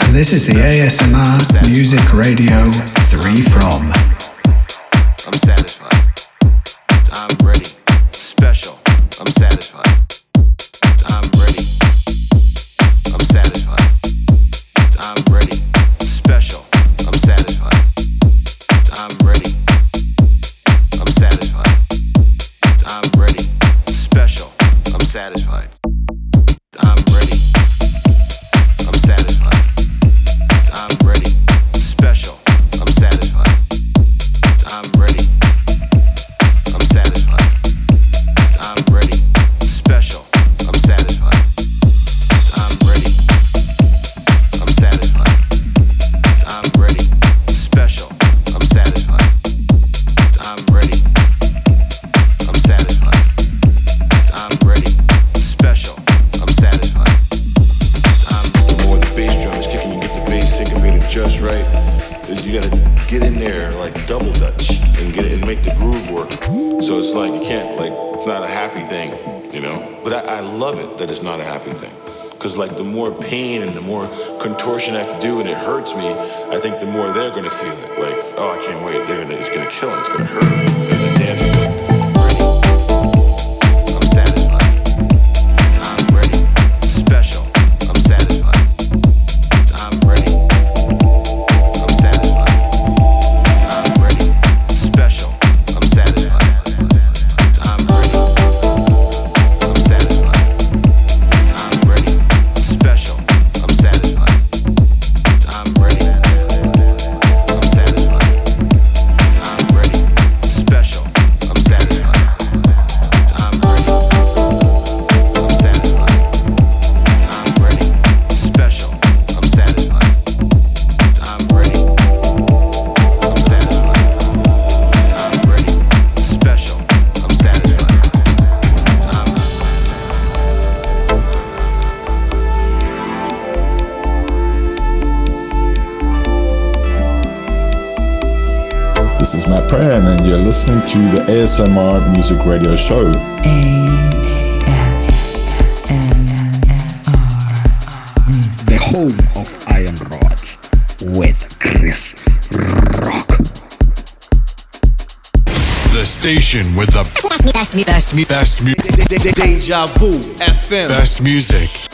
And this is the ASMR Music Radio 3 from. I'm satisfied. I'm ready. Special. I'm satisfied. I'm ready. I'm satisfied. I'm ready. Special. I'm satisfied. I'm ready. I'm satisfied. I'm ready. Special. I'm satisfied. I'm ready. That it's not a happy thing, because like the more pain and the more contortion I have to do and it hurts me, I think the more they're going to feel it, like, oh, I can't wait, it's going to kill them, it's going to hurt them. And the dance floor. I'm sad. Cran, and you're listening to the ASMR Music Radio Show. The home of Iron Rods with Chris Rock. The station with the best Deja Vu FM. Best music.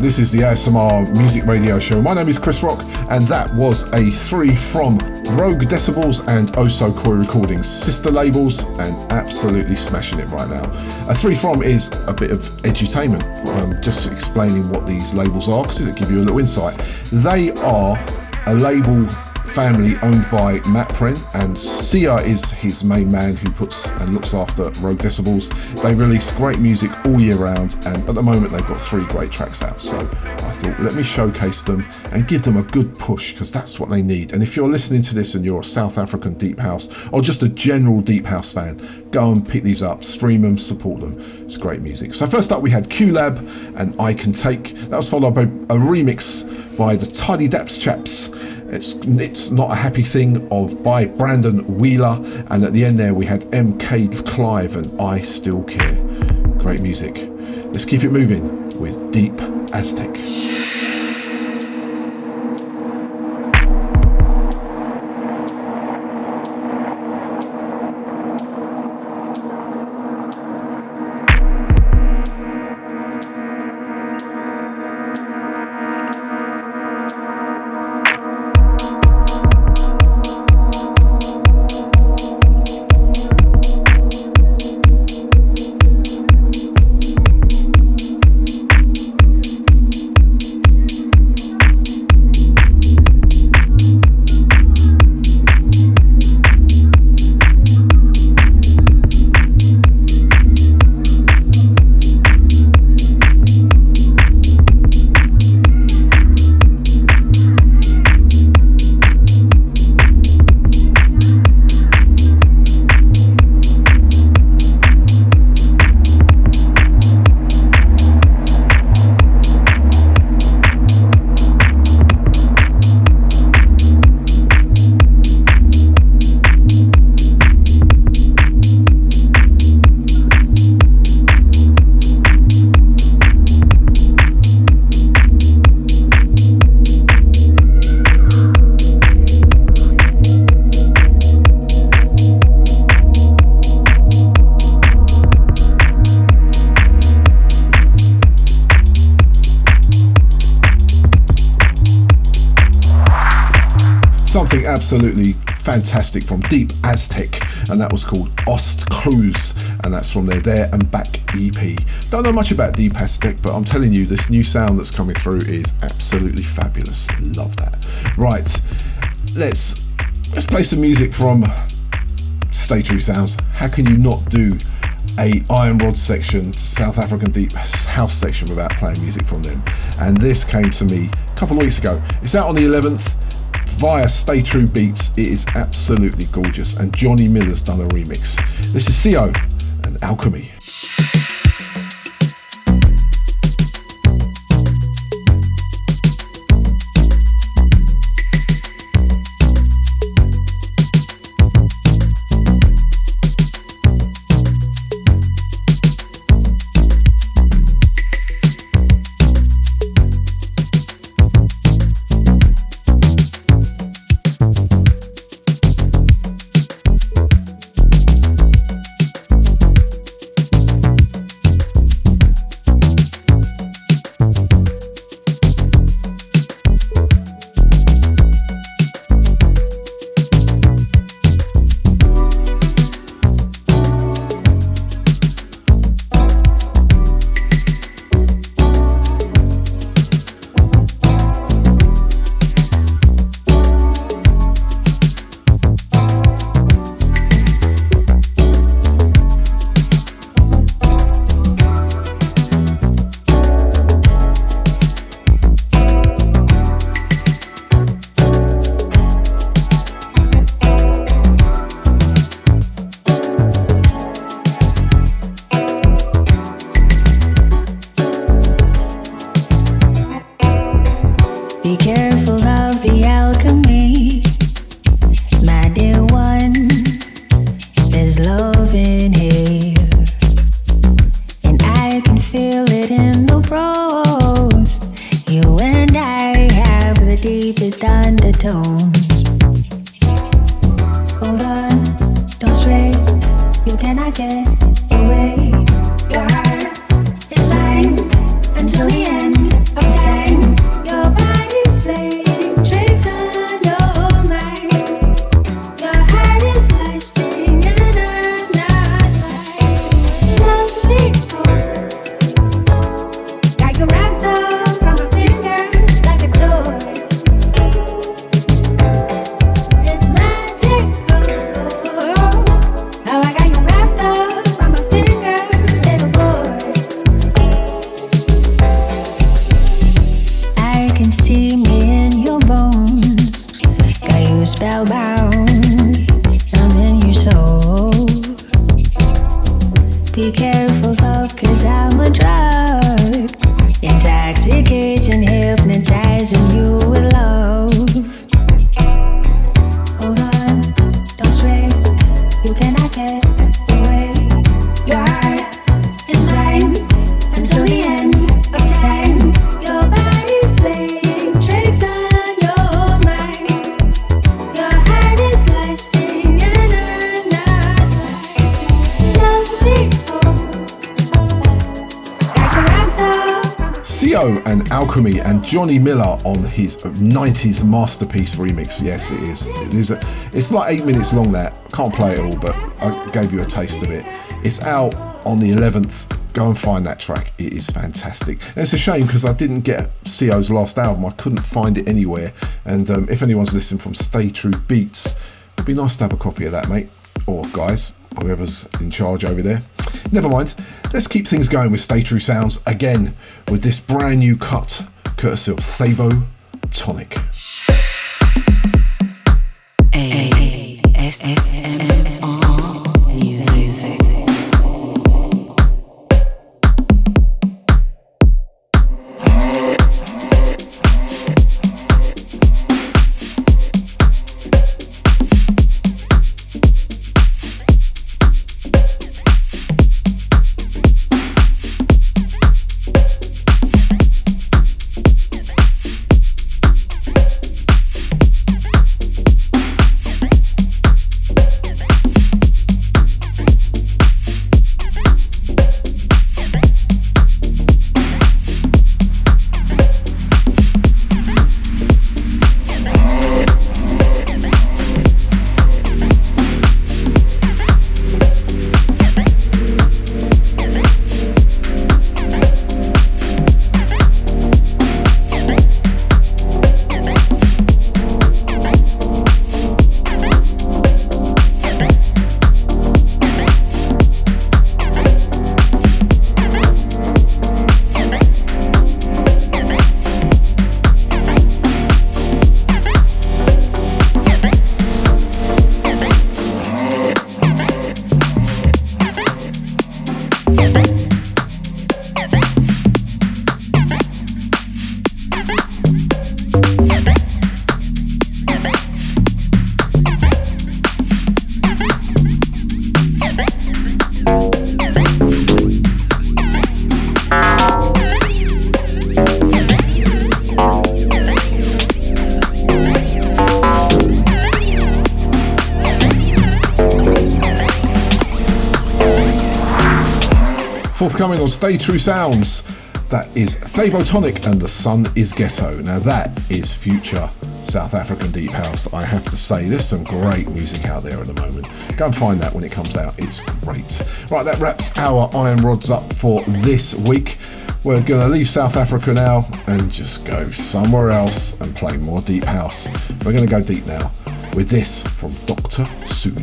This is the ASMR Music Radio Show. My name is Chris Rock, and that was a 3 from Rogue Decibels and Oh So Coy Recordings, sister labels, and absolutely smashing it right now. A 3 from is a bit of edutainment, just explaining what these labels are, because it'll give you a little insight. They are a label family owned by Matt Pren, and Sia is his main man who puts and looks after Rogue Decibels. They release great music all year round, and at the moment they've got 3 great tracks out, so I thought let me showcase them and give them a good push, because that's what they need. And if you're listening to this and you're a South African Deep House or just a general Deep House fan, go and pick these up, stream them, support them. It's great music. So first up we had Q-Lab and I Can Take. That was followed by a remix by the Tidy Daps Chaps. It's Not a Happy Thing by Brandon Wheeler, and at the end there we had MK Clive and I Still Care. Great music. Let's keep it moving with Deep Aztec. something absolutely fantastic from Deep Aztec, and that was called Osunlade, and that's from their There and Back EP. Don't know much about Deep Aztec, but I'm telling you, this new sound that's coming through is absolutely fabulous. Love that. Right, let's play some music from Statory Sounds. How can you not do a Iron Rod section, South African Deep House section without playing music from them? And this came to me a couple of weeks ago. It's out on the 11th via Stay True Beats. It is absolutely gorgeous, and Johnny Miller's done a remix. This is CO and Alchemy. Johnny Miller on his 90s masterpiece remix. Yes, it is. It's like 8 minutes long, that. Can't play it all, but I gave you a taste of it. It's out on the 11th. Go and find that track. It is fantastic. And it's a shame because I didn't get CO's last album. I couldn't find it anywhere. And if anyone's listening from Stay True Beats, it'd be nice to have a copy of that, mate. Or guys, whoever's in charge over there. Never mind. Let's keep things going with Stay True Sounds again with this brand new cut, courtesy of Thabo Tonic. ASMR Music. forthcoming on Stay True Sounds. That is Thabotonic and The Sun Is Ghetto. Now that is future South African deep house, I have to say. There's some great music out there at the moment. Go and find that when it comes out, it's great. Right, that wraps our Iron Rods up for this week. We're gonna leave South Africa now and just go somewhere else and play more deep house. We're gonna go deep now with this from Dr. Sood.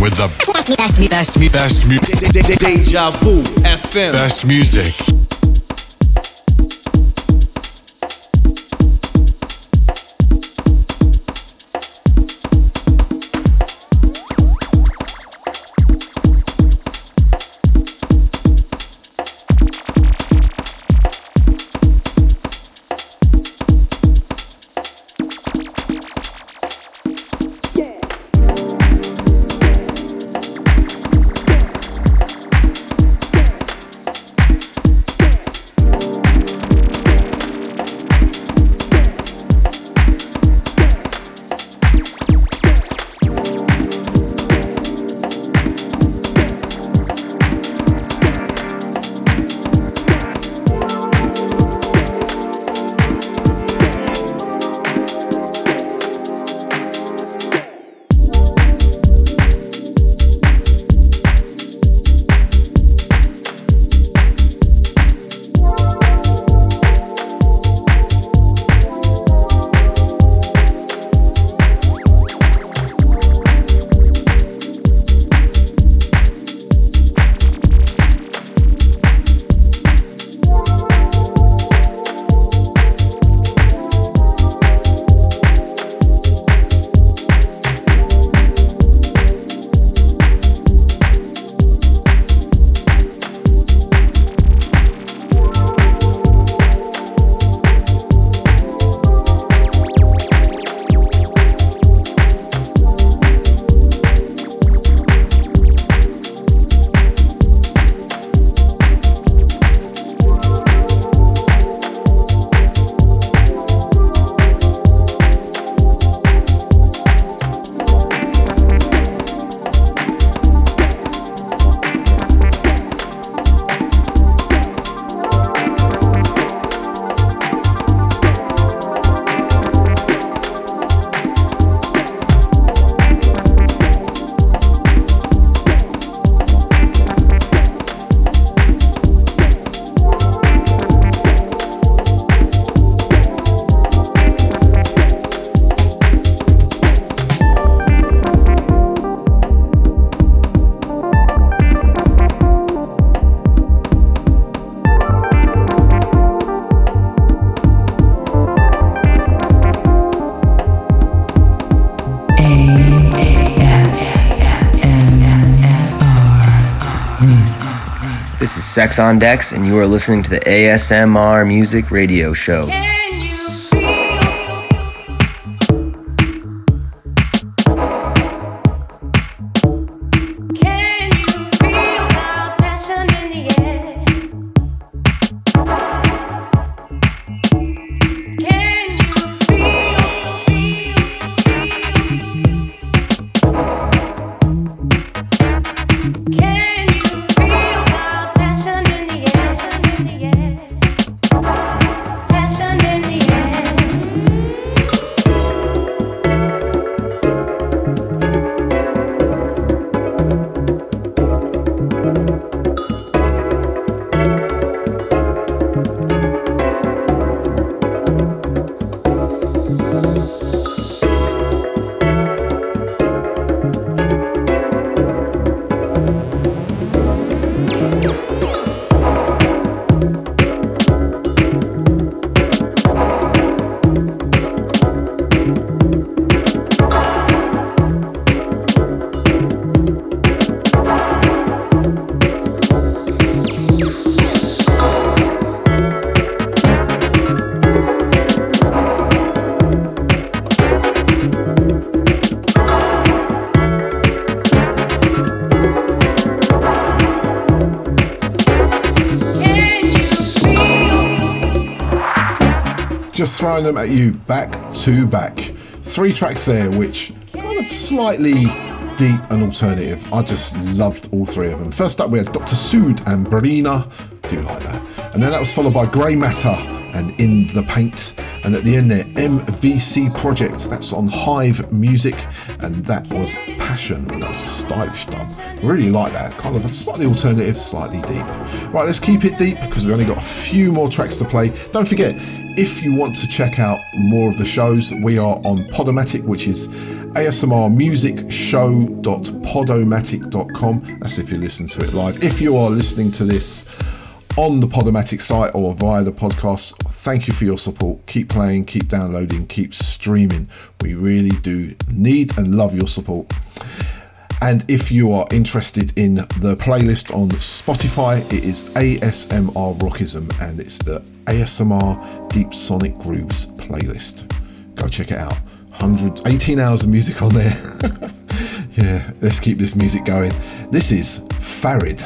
With the best Deja Vu FM, best music. This is Sex on Decks, and you are listening to the ASMR Music Radio Show. Just throwing them at you back to back. Three tracks there which kind of slightly deep and alternative. I just loved all three of them. First up we had Dr. Sood and Brena, do you like that? And then that was followed by Grey Matter and In the Paint, and at the end there MVC Project, that's on Hive Music, and that was Passion, and that was a stylish dub. Really like that, kind of a slightly alternative, slightly deep. Right, let's keep it deep because we only got a few more tracks to play. Don't forget, if you want to check out more of the shows, we are on Podomatic, which is asmrmusicshow.podomatic.com. That's if you listen to it live. If you are listening to this on the Podomatic site or via the podcast, thank you for your support. Keep playing, keep downloading, keep streaming. We really do need and love your support. And if you are interested in the playlist on Spotify, it is ASMR Rockism, and it's the ASMR Deep Sonic Grooves playlist. Go check it out. 18 hours of music on there. Yeah, let's keep this music going. This is Farid.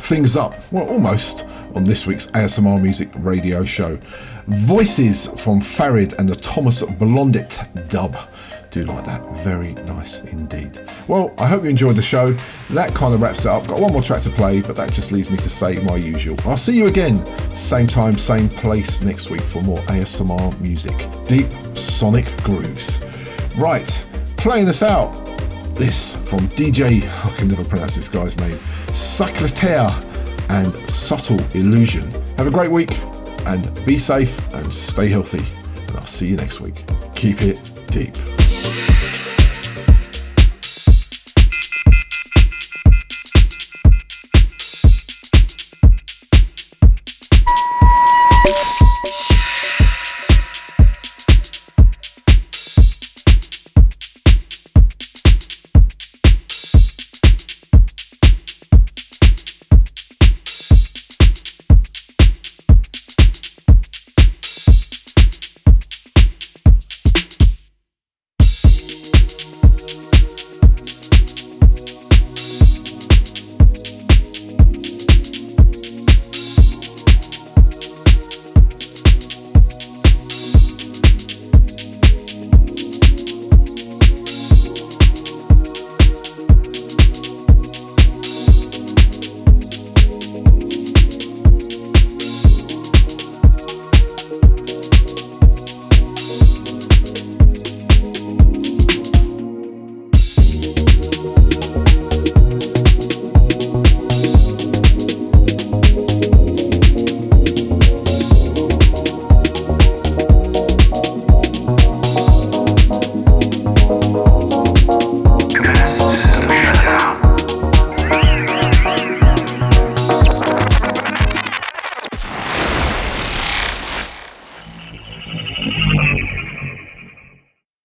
Things up, well, almost, on this week's ASMR Music Radio Show. Voices from Farid and the Thomas Blondet dub. Do like that. Very nice indeed. Well, I hope you enjoyed the show. That kind of wraps it up. Got one more track to play, but that just leaves me to say my usual. I'll see you again, same time, same place next week for more ASMR music. Deep sonic grooves. Right, playing us out. This from DJ, I can never pronounce this guy's name, Secretaire and Subtle Illusion. Have a great week and be safe and stay healthy. And I'll see you next week. Keep it deep.